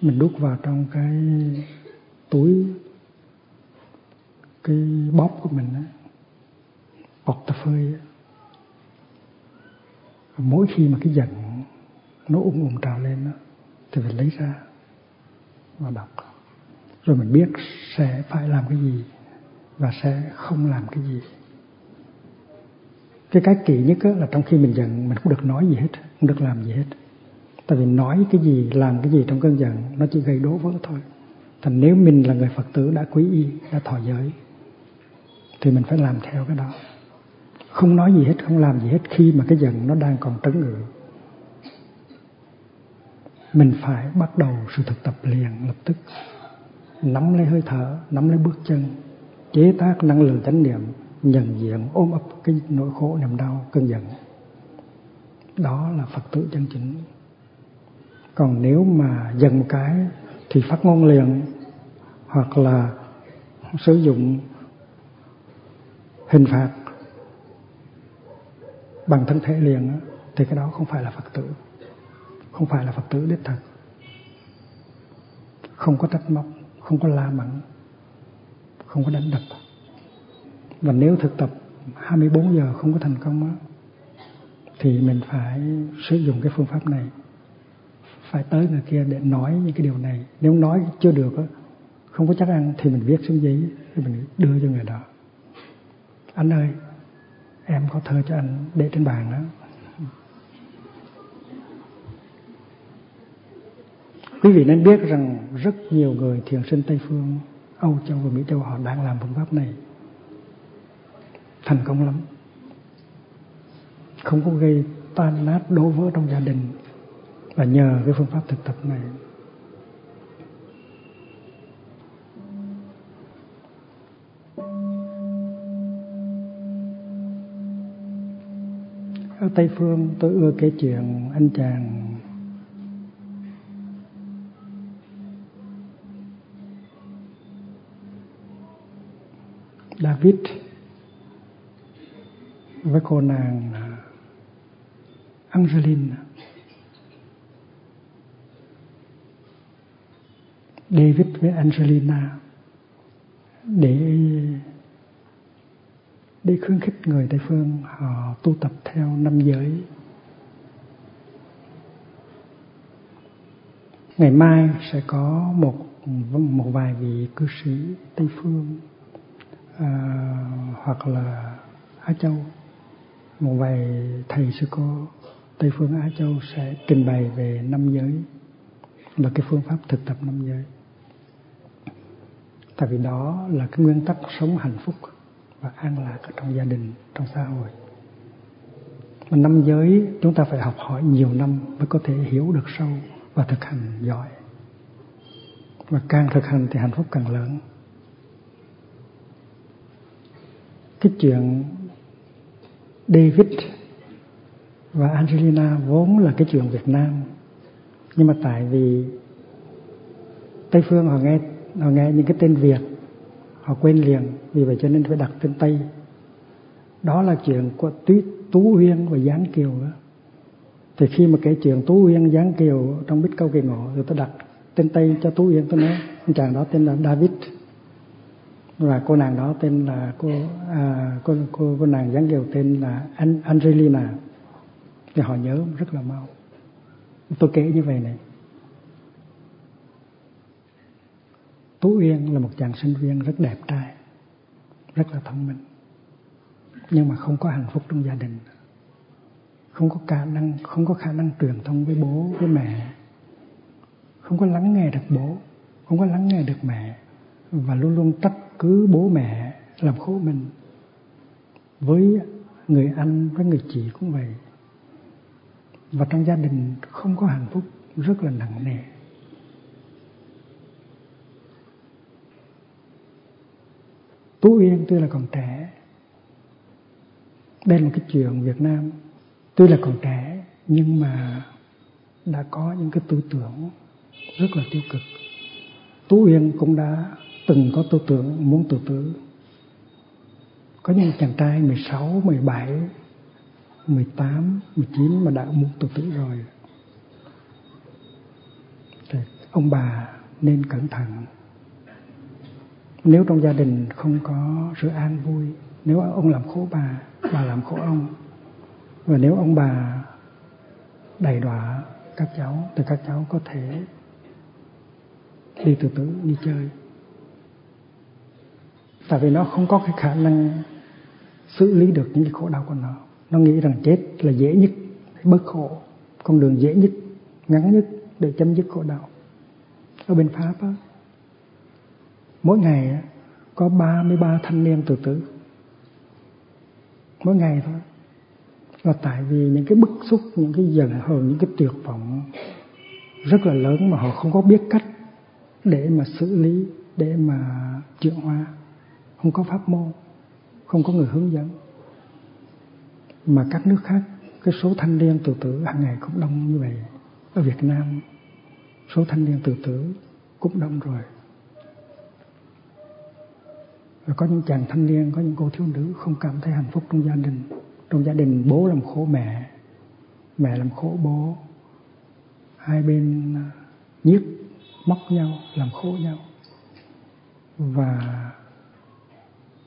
mình đút vào trong cái túi, cái bóp của mình á, portfolio. Mỗi khi mà cái giận nó ùm trào lên đó, thì mình lấy ra và đọc. Rồi mình biết sẽ phải làm cái gì và sẽ không làm cái gì. Cái kỳ nhất là trong khi mình giận mình không được nói gì hết, không được làm gì hết. Tại vì nói cái gì, làm cái gì trong cơn giận nó chỉ gây đổ vỡ thôi. Thành nếu mình là người Phật tử đã quý y, đã thọ giới thì mình phải làm theo cái đó. Không nói gì hết, không làm gì hết khi mà cái giận nó đang còn trấn ngự. Mình phải bắt đầu sự thực tập liền lập tức. Nắm lấy hơi thở, nắm lấy bước chân, chế tác năng lượng chánh niệm, nhận diện, ôm ấp cái nỗi khổ niềm đau, cơn giận. Đó là Phật tử chân chính. Còn nếu mà giận một cái thì phát ngôn liền, hoặc là sử dụng hình phạt bằng thân thể liền thì cái đó không phải là Phật tử, không phải là Phật tử đích thực, không có trách móc, không có la mắng, không có đánh đập. Và nếu thực tập 24 giờ không có thành công thì mình phải sử dụng cái phương pháp này, phải tới người kia để nói những cái điều này. Nếu nói chưa được, không có chắc ăn thì mình viết xuống giấy thì mình đưa cho người đó. Anh ơi, em có thơ cho anh để trên bàn đó. Quý vị nên biết rằng rất nhiều người thiền sinh Tây Phương, Âu Châu và Mỹ Châu họ đang làm phương pháp này thành công lắm, không có gây tan nát đổ vỡ trong gia đình là nhờ cái phương pháp thực tập này. Ở Tây Phương tôi ưa kể chuyện anh chàng David với cô nàng Angeline. David với Angelina để khuyến khích người Tây Phương họ tu tập theo năm giới. Ngày mai sẽ có một vài vị cư sĩ Tây Phương hoặc là Á Châu, một vài thầy sư cô Tây Phương Á Châu sẽ trình bày về năm giới, là cái phương pháp thực tập năm giới. Tại vì đó là cái nguyên tắc sống hạnh phúc và an lạc ở trong gia đình, trong xã hội. Mà năm giới chúng ta phải học hỏi nhiều năm mới có thể hiểu được sâu và thực hành giỏi. Và càng thực hành thì hạnh phúc càng lớn. Cái chuyện David và Angelina vốn là cái chuyện Việt Nam, nhưng mà tại vì Tây Phương họ nghe những cái tên Việt họ quên liền, vì vậy cho nên phải đặt tên Tây. Đó là chuyện của Tú Uyên và Giáng Kiều đó. Thì khi mà kể chuyện Tú Uyên Giáng Kiều trong Bích Câu Kỳ Ngộ thì tôi đặt tên Tây cho Tú Uyên, tôi nói anh chàng đó tên là David và cô nàng đó tên là cô nàng Giáng Kiều tên là Angelina, thì họ nhớ rất là mau. Tôi kể như vậy này. Tú Uyên là một chàng sinh viên rất đẹp trai, rất là thông minh, nhưng mà không có hạnh phúc trong gia đình, không có khả năng truyền thông với bố, với mẹ, không có lắng nghe được bố, không có lắng nghe được mẹ, và luôn luôn trách cứ bố mẹ làm khổ mình. Với người anh, với người chị cũng vậy. Và trong gia đình không có hạnh phúc, rất là nặng nề. Tú Uyên tuy là còn trẻ, đây là một cái chuyện Việt Nam, tuy là còn trẻ nhưng mà đã có những cái tư tưởng rất là tiêu cực. Tú Uyên cũng đã từng có tư tưởng muốn tự tử. Có những chàng trai 16, 17, 18, 19 mà đã muốn tự tử rồi. Thì ông bà nên cẩn thận. Nếu trong gia đình không có sự an vui, nếu ông làm khổ bà làm khổ ông, và nếu ông bà đày đọa các cháu thì các cháu có thể đi tự tử, đi chơi. Tại vì nó không có cái khả năng xử lý được những cái khổ đau của nó. Nó nghĩ rằng chết là dễ nhất, bớt khổ, con đường dễ nhất, ngắn nhất để chấm dứt khổ đau. Ở bên Pháp á, mỗi ngày á, có 33 thanh niên tự tử. Mỗi ngày thôi. Là tại vì những cái bức xúc, những cái giận hờn, những cái tuyệt vọng rất là lớn mà họ không có biết cách để mà xử lý, để mà chuyển hóa. Không có pháp môn, không có người hướng dẫn. Mà các nước khác, cái số thanh niên tự tử hàng ngày cũng đông như vậy. Ở Việt Nam, số thanh niên tự tử cũng đông rồi. Rồi có những chàng thanh niên, có những cô thiếu nữ không cảm thấy hạnh phúc trong gia đình, Trong gia đình bố làm khổ mẹ, mẹ làm khổ bố, hai bên nhiếc móc nhau, làm khổ nhau. Và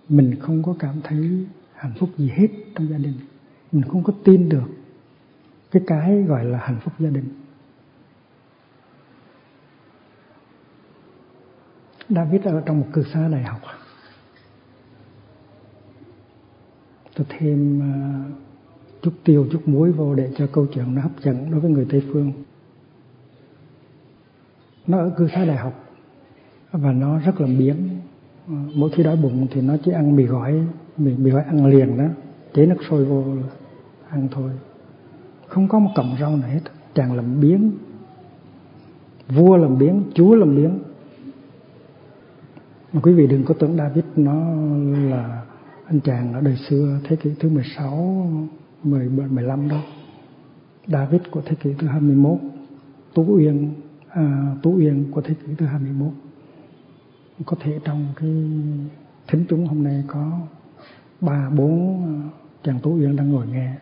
mình không có cảm thấy hạnh phúc gì hết trong gia đình. Mình không có tin được cái gọi là hạnh phúc gia đình. Đã viết ở trong một cử xá đại học, tôi thêm chút tiêu, chút muối vô để cho câu chuyện nó hấp dẫn đối với người Tây Phương. Nó ở cư xá đại học và nó rất là biếng. Mỗi khi đói bụng thì nó chỉ ăn mì gói, mì gói ăn liền đó, chế nước sôi vô ăn thôi. Không có một cọng rau nào hết, chàng làm biếng, vua làm biếng, chúa làm biếng. Mà quý vị đừng có tưởng David nó là anh chàng ở đời xưa thế kỷ thứ 16, 15 đâu. David của thế kỷ thứ 21, Tú Uyên của thế kỷ thứ 21. Có thể trong cái thính chúng hôm nay có 3-4 chàng Tú Uyên đang ngồi nghe.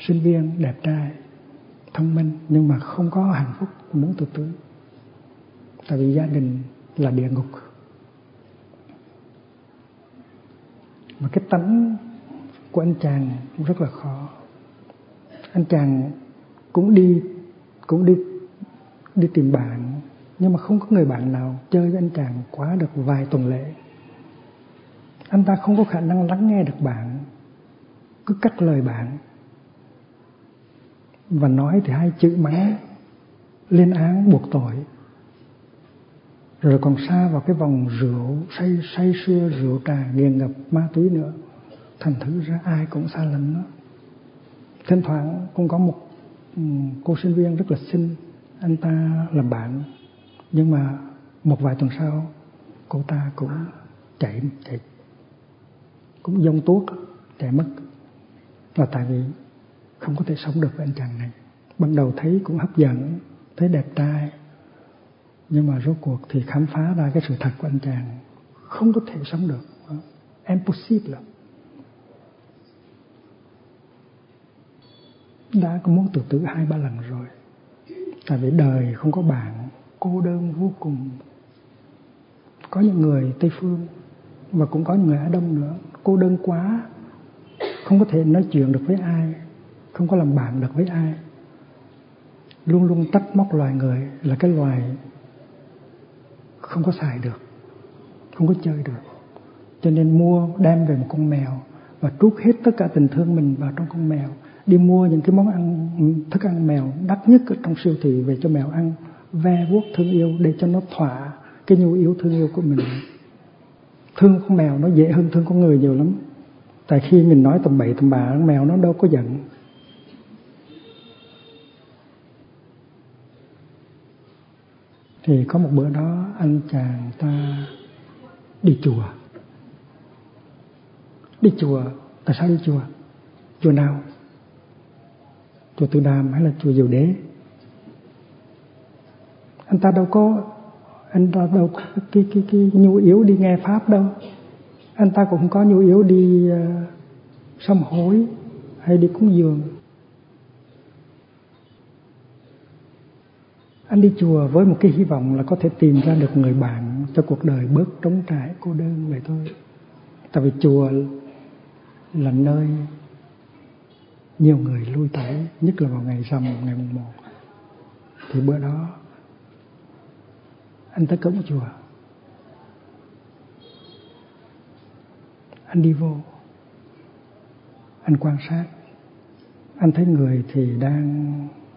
Sinh viên đẹp trai, thông minh nhưng mà không có hạnh phúc, muốn tự tử. Tại vì gia đình là địa ngục. Mà cái tánh của anh chàng cũng rất là khó. Anh chàng cũng đi tìm bạn, nhưng mà không có người bạn nào chơi với anh chàng quá được vài tuần lễ. Anh ta không có khả năng lắng nghe được bạn, cứ cắt lời bạn và nói thì hai chữ mắng, lên án buộc tội. Rồi còn xa vào cái vòng rượu, say sưa, rượu trà, nghiền ngập ma túy nữa. Thành thử ra ai cũng xa lánh nó. Thỉnh thoảng cũng có một cô sinh viên rất là xinh, anh ta làm bạn. Nhưng mà một vài tuần sau, cô ta cũng chạy, cũng dông tuốt, chạy mất. Là tại vì không có thể sống được với anh chàng này. Ban đầu thấy cũng hấp dẫn, thấy đẹp trai, nhưng mà rốt cuộc thì khám phá ra cái sự thật của anh chàng không có thể sống được, impossible. Đã có muốn tự tử 2-3 lần rồi. Tại vì đời không có bạn, cô đơn vô cùng. Có những người Tây Phương và cũng có những người Á Đông nữa, cô đơn quá, không có thể nói chuyện được với ai, không có làm bạn được với ai, luôn luôn trách móc loài người là cái loài không có xài được, không có chơi được. Cho nên đem về một con mèo và trút hết tất cả tình thương mình vào trong con mèo, đi mua những cái món ăn, thức ăn mèo đắt nhất ở trong siêu thị về cho mèo ăn, ve vuốt thương yêu để cho nó thỏa cái nhu yếu thương yêu của mình. Thương con mèo nó dễ hơn thương con người nhiều lắm. Tại khi mình nói tầm bậy tầm bạ, mèo nó đâu có giận. Thì có một bữa đó anh chàng ta đi chùa. Tại sao đi chùa? Chùa nào? Chùa Từ Đàm hay là chùa Diệu Đế? Anh ta đâu có cái nhu yếu đi nghe pháp đâu. Anh ta cũng không có nhu yếu đi sám hối hay đi cúng dường. Anh đi chùa với một cái hy vọng là có thể tìm ra được người bạn cho cuộc đời bớt trống trải cô đơn vậy thôi. Tại vì chùa là nơi nhiều người lui tới, nhất là vào ngày rằm, ngày mùng một. Thì bữa đó anh tới cổng chùa, anh đi vô, anh quan sát, anh thấy người thì đang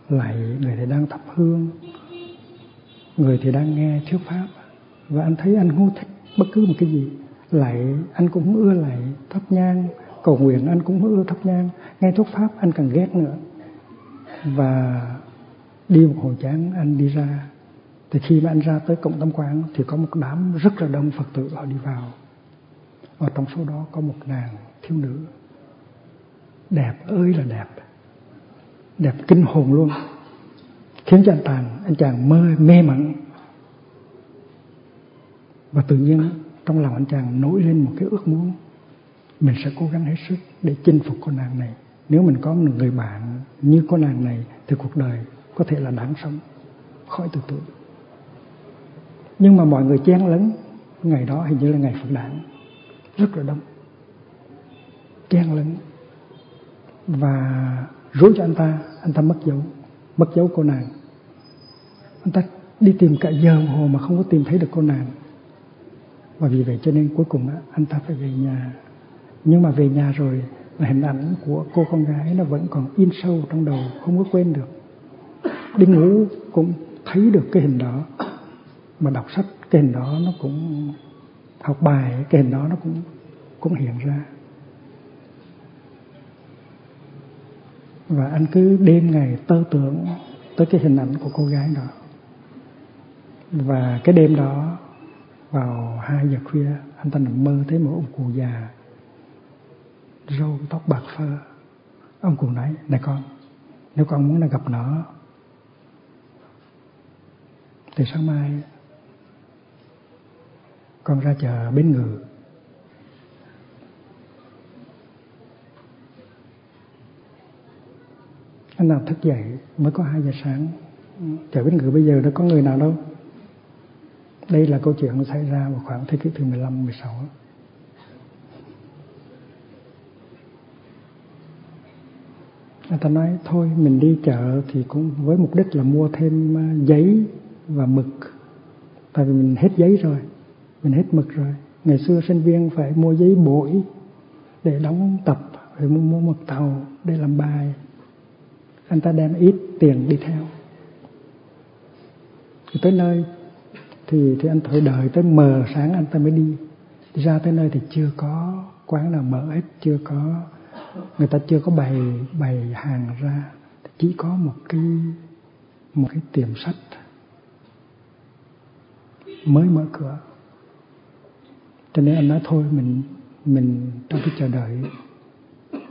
lạy, người thì đang thắp hương, người thì đang nghe thuyết pháp. Và anh thấy anh không thích bất cứ một cái gì. Lạy anh cũng không ưa lạy, thắp nhang cầu nguyện anh cũng không ưa thắp nhang, nghe thuyết pháp anh càng ghét nữa. Và đi một hồi chán, anh đi ra. Thì khi mà anh ra tới cổng tam quán thì có một đám rất là đông Phật tử họ đi vào. Và trong số đó có một nàng thiếu nữ đẹp ơi là đẹp kinh hồn luôn, khiến cho anh chàng mê mẩn. Và tự nhiên trong lòng anh chàng nổi lên một cái ước muốn mình sẽ cố gắng hết sức để chinh phục con nàng này. Nếu mình có một người bạn như con nàng này thì cuộc đời có thể là đáng sống, khỏi từ tủi. Nhưng mà mọi người chen lấn, ngày đó hình như là ngày Phật đản, rất là đông, chen lấn và rối cho anh ta mất dấu cô nàng. Anh ta đi tìm cả giờ đồng hồ mà không có tìm thấy được cô nàng. Và vì vậy cho nên cuối cùng anh ta phải về nhà. Nhưng mà về nhà rồi mà hình ảnh của cô con gái nó vẫn còn in sâu trong đầu, không có quên được. Đi ngủ cũng thấy được cái hình đó, mà đọc sách cái hình đó nó cũng, học bài cái hình đó nó cũng hiện ra. Và anh cứ đêm ngày tơ tưởng tới cái hình ảnh của cô gái đó. Và cái đêm đó vào 2 giờ khuya, anh ta nằm mơ thấy một ông cụ già, râu tóc bạc phơ. Ông cụ nói: "Này con, nếu con muốn là gặp nó thì sáng mai con ra chợ Bến Ngự." Anh nào thức dậy mới có 2 giờ sáng. Chợ Bến Ngự bây giờ đâu có người nào đâu. Đây là câu chuyện xảy ra vào khoảng thế kỷ thứ 15-16. Anh ta nói thôi mình đi chợ thì cũng với mục đích là mua thêm giấy và mực. Tại vì mình hết giấy rồi, mình hết mực rồi. Ngày xưa sinh viên phải mua giấy bổi để đóng tập, phải mua mực tàu để làm bài. Anh ta đem ít tiền đi theo. Thì tới nơi thì anh phải đợi tới mờ sáng anh ta mới đi. Thì ra tới nơi thì chưa có quán nào mở hết, chưa có, người ta chưa có bày hàng ra, chỉ có một cái tiệm sách mới mở cửa. Cho nên anh nói thôi mình trong cái chờ đợi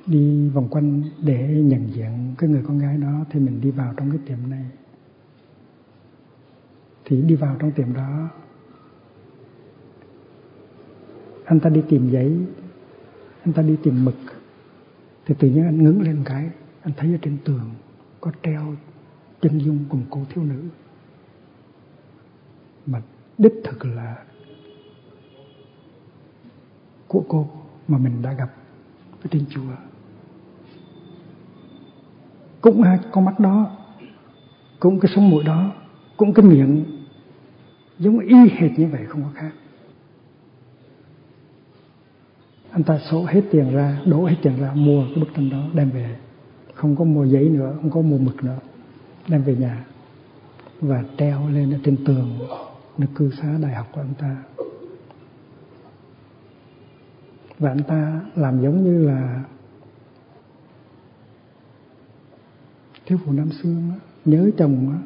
đi vòng quanh để nhận diện cái người con gái đó thì mình đi vào trong cái tiệm này. Thì đi vào trong tiệm đó, anh ta đi tìm giấy, anh ta đi tìm mực, thì tự nhiên anh ngẩng lên một cái, anh thấy ở trên tường có treo chân dung cùng cô thiếu nữ mà đích thực là của cô mà mình đã gặp ở trên chùa. Cũng hai con mắt đó, cũng cái sống mũi đó, cũng cái miệng giống y hệt như vậy, không có khác. Anh ta đổ hết tiền ra mua cái bức tranh đó đem về, không có mua giấy nữa, không có mua mực nữa, đem về nhà và treo lên ở trên tường nơi cư xá đại học của anh ta. Và anh ta làm giống như là thiếu phụ Nam Xương đó, nhớ chồng đó.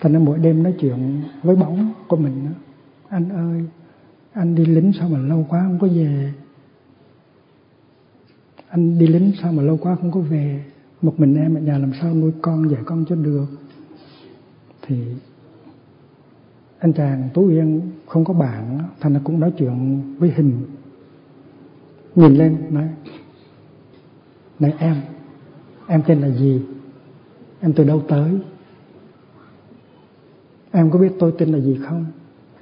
Thành ra mỗi đêm nói chuyện với bóng của mình đó. Anh ơi, anh đi lính sao mà lâu quá không có về. Anh đi lính sao mà lâu quá không có về. Một mình em ở nhà làm sao nuôi con, dạy con cho được. Thì anh chàng Tú Yên không có bạn, thành ra cũng nói chuyện với hình. Nhìn lên, nói: "Này em tên là gì? Em từ đâu tới? Em có biết tôi tên là gì không?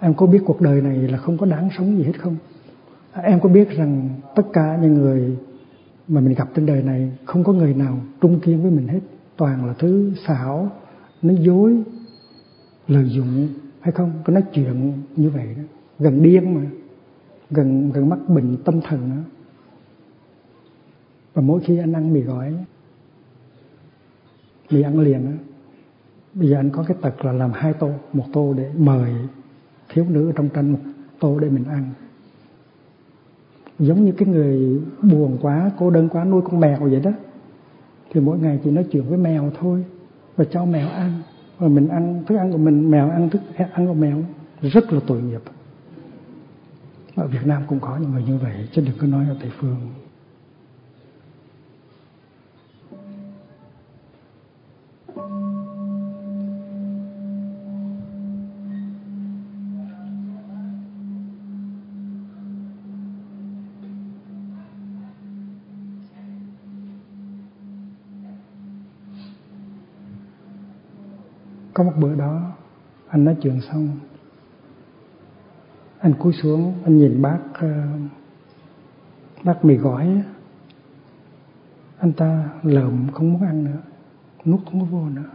Em có biết cuộc đời này là không có đáng sống gì hết không? Em có biết rằng tất cả những người mà mình gặp trên đời này không có người nào trung kiên với mình hết, toàn là thứ xảo, nói dối, lợi dụng hay không?" Có nói chuyện như vậy đó, gần điên mà, gần mắc bệnh tâm thần đó. Và mỗi khi anh ăn mì gói, mì ăn liền đó, bây giờ anh có cái tật là làm 2 tô, 1 tô để mời thiếu nữ trong tranh, 1 tô để mình ăn. Giống như cái người buồn quá, cô đơn quá, nuôi con mèo vậy đó, thì mỗi ngày chỉ nói chuyện với mèo thôi và cho mèo ăn, và mình ăn thức ăn của mình, mèo ăn thức ăn của mèo. Rất là tội nghiệp. Ở Việt Nam cũng có những người như vậy, chứ đừng có nói ở Tây Phương. Có một bữa đó, anh nói chuyện xong, anh cúi xuống, anh nhìn bác mì gói. Anh ta lợm không muốn ăn nữa, nuốt không có vô nữa.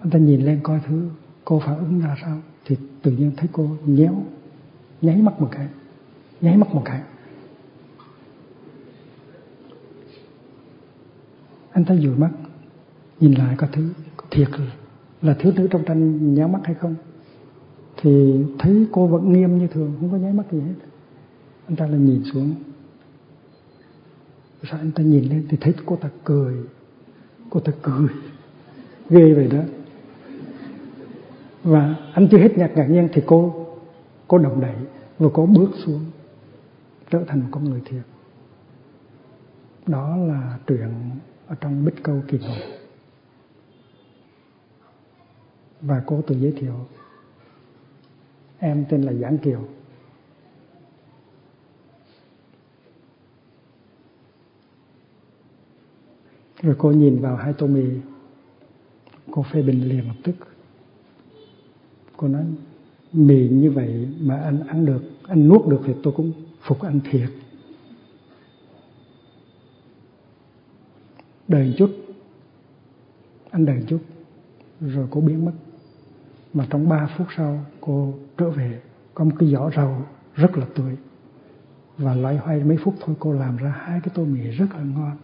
Anh ta nhìn lên coi thứ cô phản ứng ra sao, thì tự nhiên thấy cô nhéo, nháy mắt một cái. Anh ta dụi mắt, nhìn lại coi thứ thiệt là thiếu nữ trong tranh nháy mắt hay không, thì thấy cô vẫn nghiêm như thường, không có nháy mắt gì hết. Anh ta lại nhìn xuống, rồi anh ta nhìn lên thì thấy cô ta cười. Cô ta cười ghê vậy đó. Và anh chưa hết ngạc nhiên thì cô động đậy và cô bước xuống, trở thành một con người thiệt. Đó là truyện ở trong Bích Câu Kỳ Ngộ. Và cô tự giới thiệu: em tên là Giảng Kiều. Rồi cô nhìn vào hai tô mì, cô phê bình liền lập tức. Cô nói: mì như vậy mà anh ăn được, anh nuốt được thì tôi cũng phục anh thiệt. Đợi chút, rồi cô biến mất. Mà trong 3 phút sau, cô trở về, có một cái giỏ rau rất là tươi. Và loay hoay mấy phút thôi, cô làm ra 2 cái tô mì rất là ngon.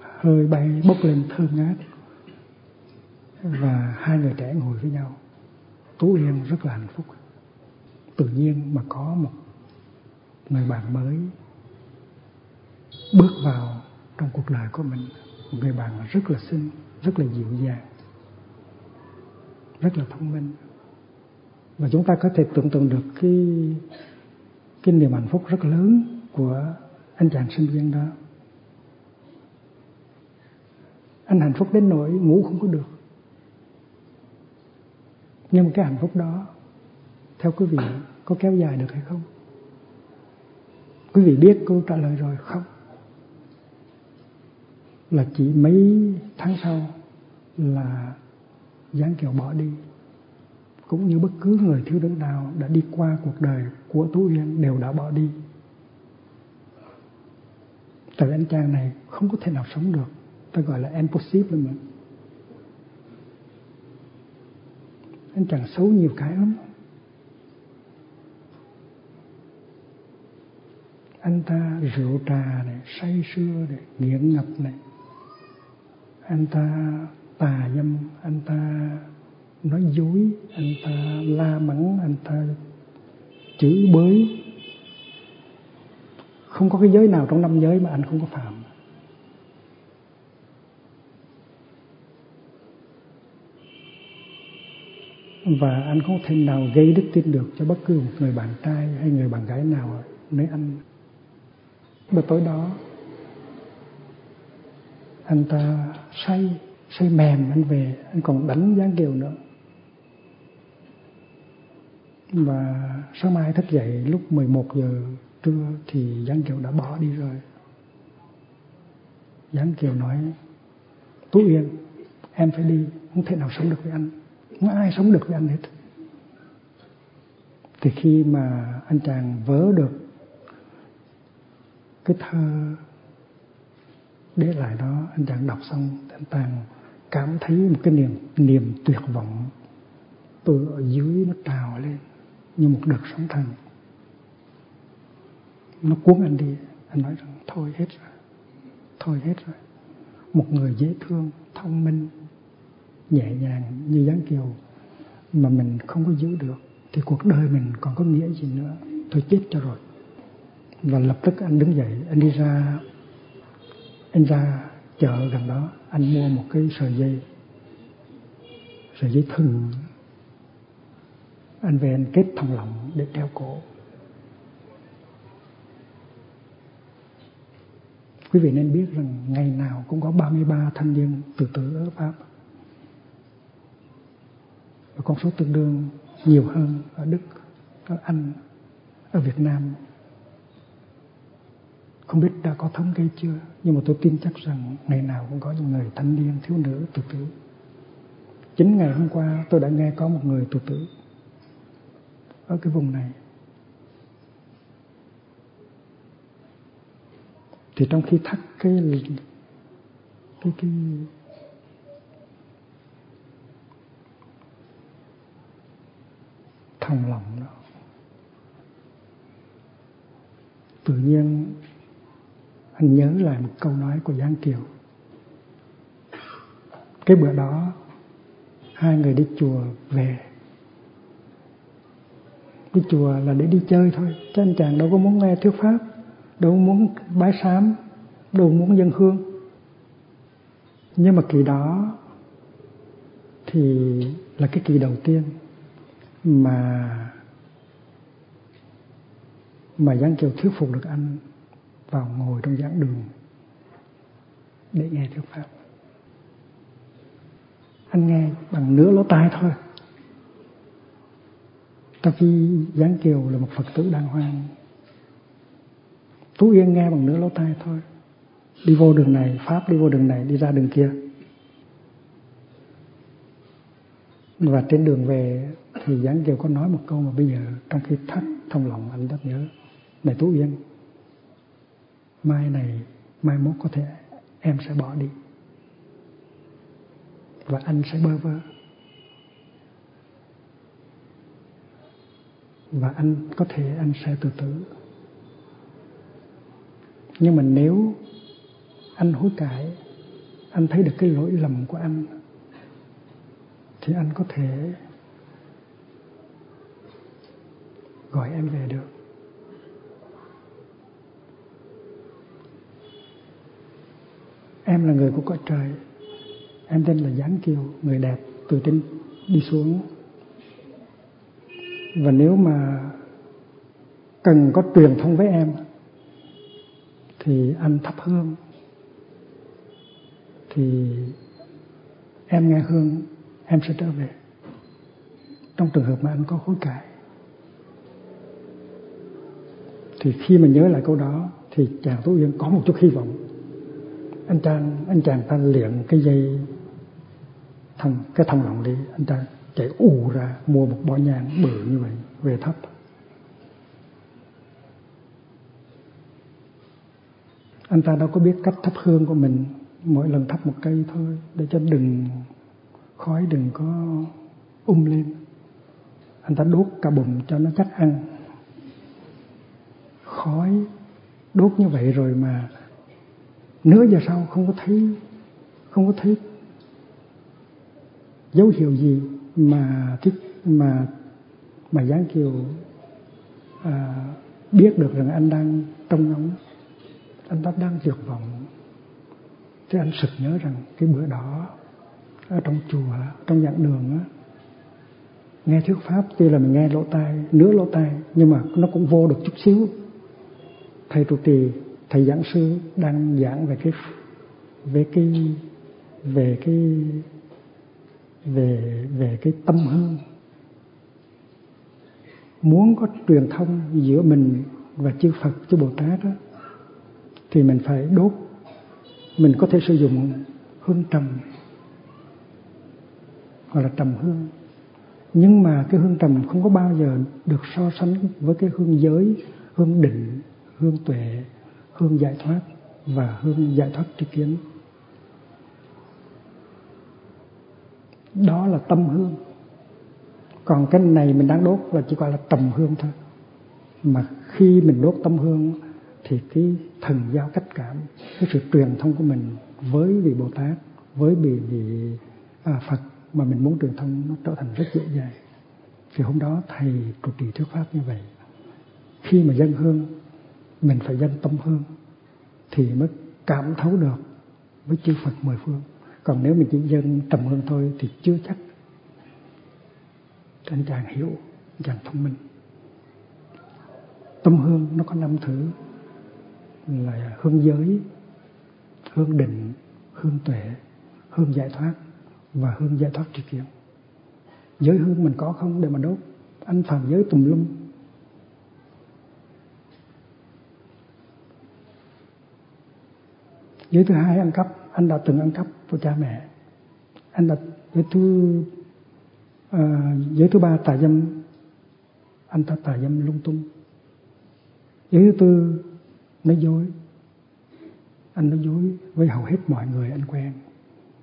Hơi bay bốc lên thơm ngát. Và 2 người trẻ ngồi với nhau, tú yên rất là hạnh phúc. Tự nhiên mà có một người bạn mới bước vào trong cuộc đời của mình. Một người bạn rất là xinh, rất là dịu dàng, rất là thông minh. Và chúng ta có thể tưởng tượng được cái niềm hạnh phúc rất lớn của anh chàng sinh viên đó. Anh hạnh phúc đến nỗi ngủ không có được. Nhưng mà cái hạnh phúc đó, theo quý vị, có kéo dài được hay không? Quý vị biết câu trả lời rồi không? Là chỉ mấy tháng sau là Giáng Kiều bỏ đi. Cũng như bất cứ người thiếu nữ nào đã đi qua cuộc đời của Tú Yên đều đã bỏ đi. Tại vì anh chàng này không có thể nào sống được. Ta gọi là impossible mà. Anh chàng xấu nhiều cái lắm. Anh ta rượu trà này, say sưa này, nghiện ngập này. Anh ta tà dâm, anh ta nói dối, anh ta la mắng, anh ta chửi bới. Không có cái giới nào trong 5 giới mà anh không có phạm. Và anh không thể nào gây đức tin được cho bất cứ một người bạn trai hay người bạn gái nào nơi anh. Và tối đó, anh ta say mềm, anh về, anh còn đánh Giáng Kiều nữa. Và sáng mai thức dậy lúc 11 giờ trưa thì Giáng Kiều đã bỏ đi rồi. Giáng Kiều nói: Tú Yên, em phải đi, không thể nào sống được với anh. Không ai sống được với anh hết. Thì khi mà anh chàng vớ được cái thơ để lại đó, anh chàng đọc xong, anh chàng cảm thấy một cái niềm tuyệt vọng từ ở dưới nó trào lên như một đợt sóng thần. Nó cuốn anh đi. Anh nói rằng: Thôi hết rồi. Một người dễ thương, thông minh, nhẹ nhàng như Giáng Kiều mà mình không có giữ được thì cuộc đời mình còn có nghĩa gì nữa. Thôi chết cho rồi. Và lập tức anh đứng dậy, anh đi ra. Anh ra chợ gần đó, anh mua một cái sợi dây thừng. Anh về anh kết thòng lọng để treo cổ. Quý vị nên biết rằng ngày nào cũng có 33 thanh niên tự tử ở Pháp. Con số tương đương nhiều hơn ở Đức, ở Anh, ở Việt Nam. Không biết đã có thống kê chưa, nhưng mà tôi tin chắc rằng ngày nào cũng có những người thanh niên, thiếu nữ tự tử. Chính ngày hôm qua tôi đã nghe có một người tự tử ở cái vùng này. Thì trong khi thắt thòng lòng đó, tự nhiên anh nhớ lại một câu nói của Giang Kiều. Cái bữa đó hai người đi chùa về. Đi chùa là để đi chơi thôi, chứ anh chàng đâu có muốn nghe thuyết pháp, đâu muốn bái sám, đâu muốn dâng hương. Nhưng mà kỳ đó thì là cái kỳ đầu tiên mà Giang Kiều thuyết phục được anh vào ngồi trong giảng đường để nghe thuyết pháp. Anh nghe bằng nửa lỗ tai thôi, trong khi Giang Kiều là một Phật tử đàng hoàng. Tú Yên nghe bằng nửa lỗ tai thôi, đi vô đường này, pháp đi vô đường này, đi ra đường kia. Và trên đường về thì Giang Kiều có nói một câu mà bây giờ trong khi thắt trong lòng anh rất nhớ. Này Tú Yên, mai mốt có thể em sẽ bỏ đi và anh sẽ bơ vơ, và anh có thể anh sẽ tự tử. Nhưng mà nếu anh hối cải, anh thấy được cái lỗi lầm của anh, thì anh có thể gọi em về được. Em là người của cõi trời, em tên là Giáng Kiều, người đẹp từ trên đi xuống. Và nếu mà cần có truyền thông với em thì anh thắp hương, thì em nghe hương em sẽ trở về, trong trường hợp mà anh có hối cải. Thì khi mình nhớ lại câu đó thì chàng Tú Yên có một chút hy vọng. Anh chàng ta liền cái dây thòng lọng đi, anh ta chạy ù ra mua một bó nhang bự như vậy về thắp. Anh ta đâu có biết cách thắp hương của mình, mỗi lần thắp một cây thôi để cho đừng khói đừng có lên. Anh ta đốt cả bụng cho nó chắc ăn. Khói đốt như vậy rồi mà nửa giờ sau không có thấy dấu hiệu gì mà Giáng Kiều biết được rằng anh đang trong ngóng, anh ta đang tuyệt vọng. Thế anh sực nhớ rằng cái bữa đó ở trong chùa, trong giảng đường á, nghe thuyết pháp tuy là mình nghe nửa lỗ tai nhưng mà nó cũng vô được chút xíu. Thầy trụ trì, thầy giảng sư đang giảng về cái tâm hương, muốn có truyền thông giữa mình và chư Phật, chư Bồ Tát đó, thì mình phải đốt. Mình có thể sử dụng hương trầm hoặc là trầm hương, nhưng mà cái hương trầm không có bao giờ được so sánh với cái hương giới, hương định, hương tuệ, hương giải thoát và hương giải thoát tri kiến. Đó là tâm hương. Còn cái này mình đang đốt là chỉ gọi là trầm hương thôi. Mà khi mình đốt tâm hương thì cái thần giao cách cảm, cái sự truyền thông của mình với vị Bồ Tát, với vị Phật mà mình muốn truyền thông nó trở thành rất dễ dàng. Thì hôm đó thầy trụ trì thuyết pháp như vậy. Khi mà dâng hương, mình phải dâng tâm hương thì mới cảm thấu được với chư Phật mười phương. Còn nếu mình chỉ dâng trầm hương thôi thì chưa chắc. Anh chàng hiểu, anh chàng thông minh. Tâm hương nó có 5 thứ là hương giới, hương định, hương tuệ, hương giải thoát và hương giải thoát tri kiến. Giới hương mình có không để mà đốt, anh phàm giới tùm lum. Giới thứ hai ăn cắp, anh đã từng ăn cắp của cha mẹ. Anh đã giới thứ ba tà dâm, anh ta tà dâm lung tung. Giới thứ tư nói dối, anh nói dối với hầu hết mọi người anh quen.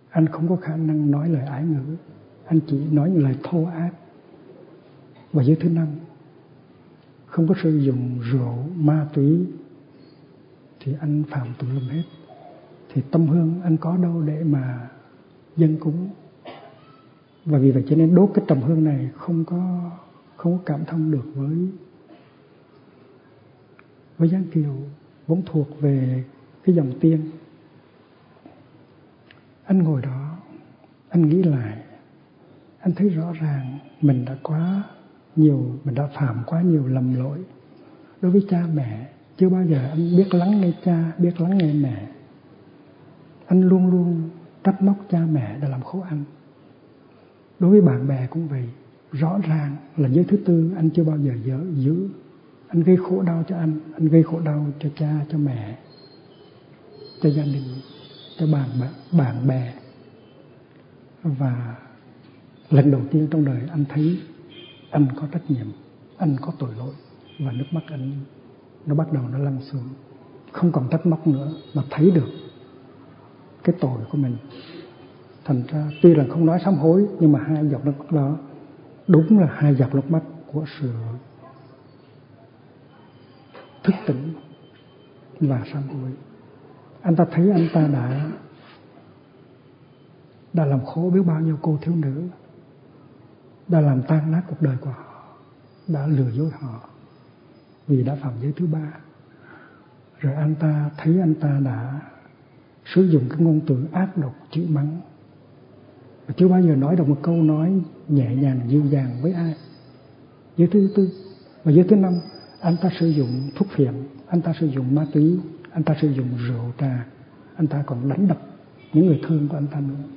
Anh không có khả năng nói lời ái ngữ, anh chỉ nói những lời thô ác. Và giới thứ năm, không có sử dụng rượu, ma túy, thì anh phạm tùm lum hết. Thì tâm hương anh có đâu để mà dâng cúng. Và vì vậy cho nên đốt cái trầm hương này không có cảm thông được với Giáng Kiều vốn thuộc về cái dòng tiên. Anh ngồi đó, anh nghĩ lại, anh thấy rõ ràng mình đã phạm quá nhiều lầm lỗi đối với cha mẹ. Chưa bao giờ anh biết lắng nghe cha, biết lắng nghe mẹ. Anh luôn luôn trách móc cha mẹ đã làm khổ anh. Đối với bạn bè cũng vậy, rõ ràng là giới thứ tư anh chưa bao giờ giữ. Anh gây khổ đau cho anh gây khổ đau cho cha, cho mẹ, cho gia đình, cho bạn bè. Và lần đầu tiên trong đời anh thấy anh có trách nhiệm, anh có tội lỗi, và nước mắt anh nó bắt đầu nó lăn xuống. Không còn trách móc nữa mà thấy được cái tội của mình. Thành ra tuy là không nói sám hối, nhưng mà hai giọt nước mắt đó đúng là hai giọt nước mắt của sự thức tỉnh và sám hối. Anh ta thấy anh ta đã làm khổ biết bao nhiêu cô thiếu nữ, đã làm tan nát cuộc đời của họ, đã lừa dối họ vì đã phạm giới thứ ba. Rồi anh ta thấy anh ta đã sử dụng cái ngôn từ ác độc, chửi mắng. Và chưa bao giờ nói được một câu nói nhẹ nhàng, dịu dàng với ai. Giới thứ tư và giới thứ năm, anh ta sử dụng thuốc phiện, anh ta sử dụng ma túy, anh ta sử dụng rượu trà, anh ta còn đánh đập những người thương của anh ta nữa.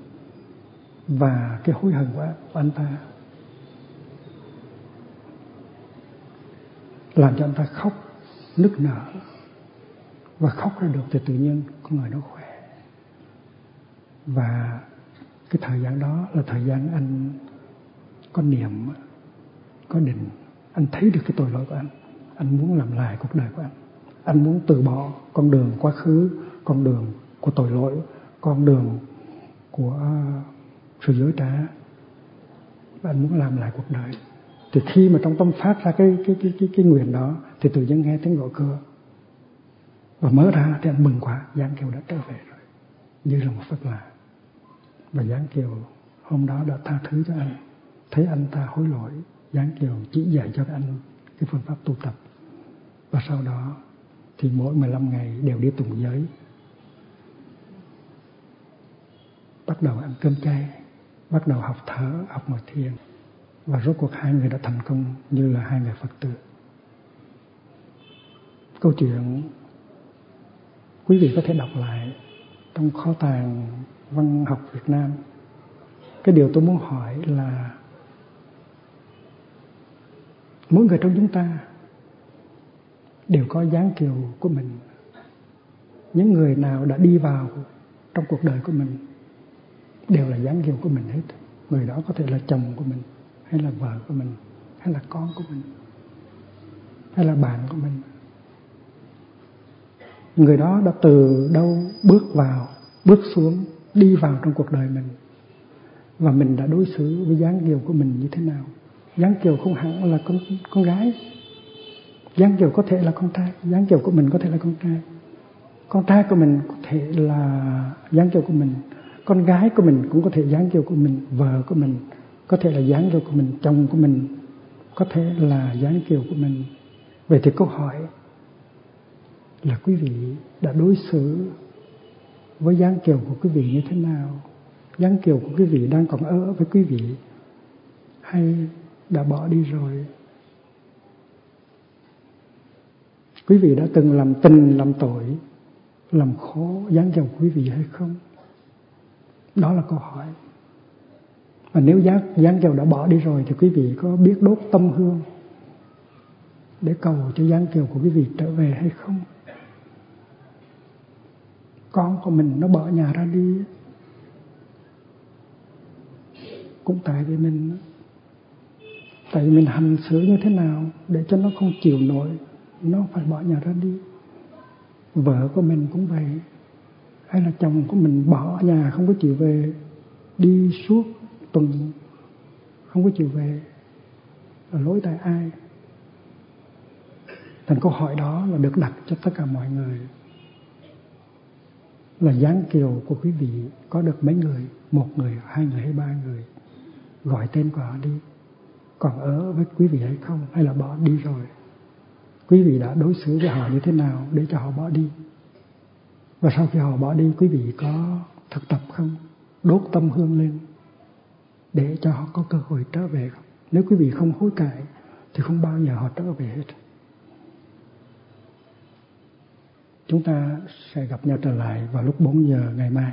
Và cái hối hận của anh ta làm cho anh ta khóc, nức nở. Và khóc ra được thì tự nhiên con người nó khỏe. Và cái thời gian đó là thời gian anh có niệm, có định. Anh thấy được cái tội lỗi của anh muốn làm lại cuộc đời của anh muốn từ bỏ con đường quá khứ, con đường của tội lỗi, con đường của sự dối trá, và anh muốn làm lại cuộc đời. Thì khi mà trong tâm phát ra cái nguyện đó thì tự nhiên nghe tiếng gõ cửa, và mở ra thì anh mừng quá, Giáng Kiều đã trở về rồi, như là một phật lạ. Và Giáng Kiều hôm đó đã tha thứ cho anh. Thấy anh ta hối lỗi, Giáng Kiều chỉ dạy cho anh cái phương pháp tu tập. Và sau đó thì mỗi 15 ngày đều đi tùng giới. Bắt đầu ăn cơm chay, bắt đầu học thở, học ngồi thiền. Và rốt cuộc hai người đã thành công như là hai người Phật tử. Câu chuyện quý vị có thể đọc lại trong kho tàng văn học Việt Nam. Cái điều tôi muốn hỏi là mỗi người trong chúng ta đều có dáng kiều của mình. Những người nào đã đi vào trong cuộc đời của mình đều là dáng kiều của mình hết. Người đó có thể là chồng của mình, hay là vợ của mình, hay là con của mình, hay là bạn của mình. Người đó đã từ đâu bước vào, bước xuống, đi vào trong cuộc đời mình. Và mình đã đối xử với dáng kiều của mình như thế nào? Dáng kiều không hẳn là con gái. Dáng kiều có thể là con trai. Dáng kiều của mình có thể là con trai. Con trai của mình có thể là dáng kiều của mình. Con gái của mình cũng có thể dáng kiều của mình. Vợ của mình có thể là dáng kiều của mình. Chồng của mình có thể là dáng kiều của mình. Vậy thì câu hỏi là quý vị đã đối xử với dáng kiều của quý vị như thế nào? Dáng kiều của quý vị đang còn ở với quý vị hay đã bỏ đi rồi? Quý vị đã từng làm tình, làm tội, làm khổ dáng kiều của quý vị hay không? Đó là câu hỏi. Và nếu dáng kiều đã bỏ đi rồi thì quý vị có biết đốt tâm hương để cầu cho dáng kiều của quý vị trở về hay không? con của mình nó bỏ nhà ra đi, cũng tại vì mình, tại vì mình hành xử như thế nào để cho nó không chịu nổi, nó phải bỏ nhà ra đi. Vợ của mình cũng vậy, hay là chồng của mình bỏ nhà không có chịu về, đi suốt tuần không có chịu về, là lỗi tại ai? Thành câu hỏi đó là được đặt cho tất cả mọi người. Là dáng kiều của quý vị có được mấy người, một người, hai người hay ba người, gọi tên của họ đi, còn ở với quý vị hay không, hay là bỏ đi rồi? Quý vị đã đối xử với họ như thế nào để cho họ bỏ đi? Và sau khi họ bỏ đi, quý vị có thực tập không? Đốt tâm hương lên để cho họ có cơ hội trở về không? Nếu quý vị không hối cải thì không bao giờ họ trở về hết. Chúng ta sẽ gặp nhau trở lại vào lúc 4 giờ ngày mai.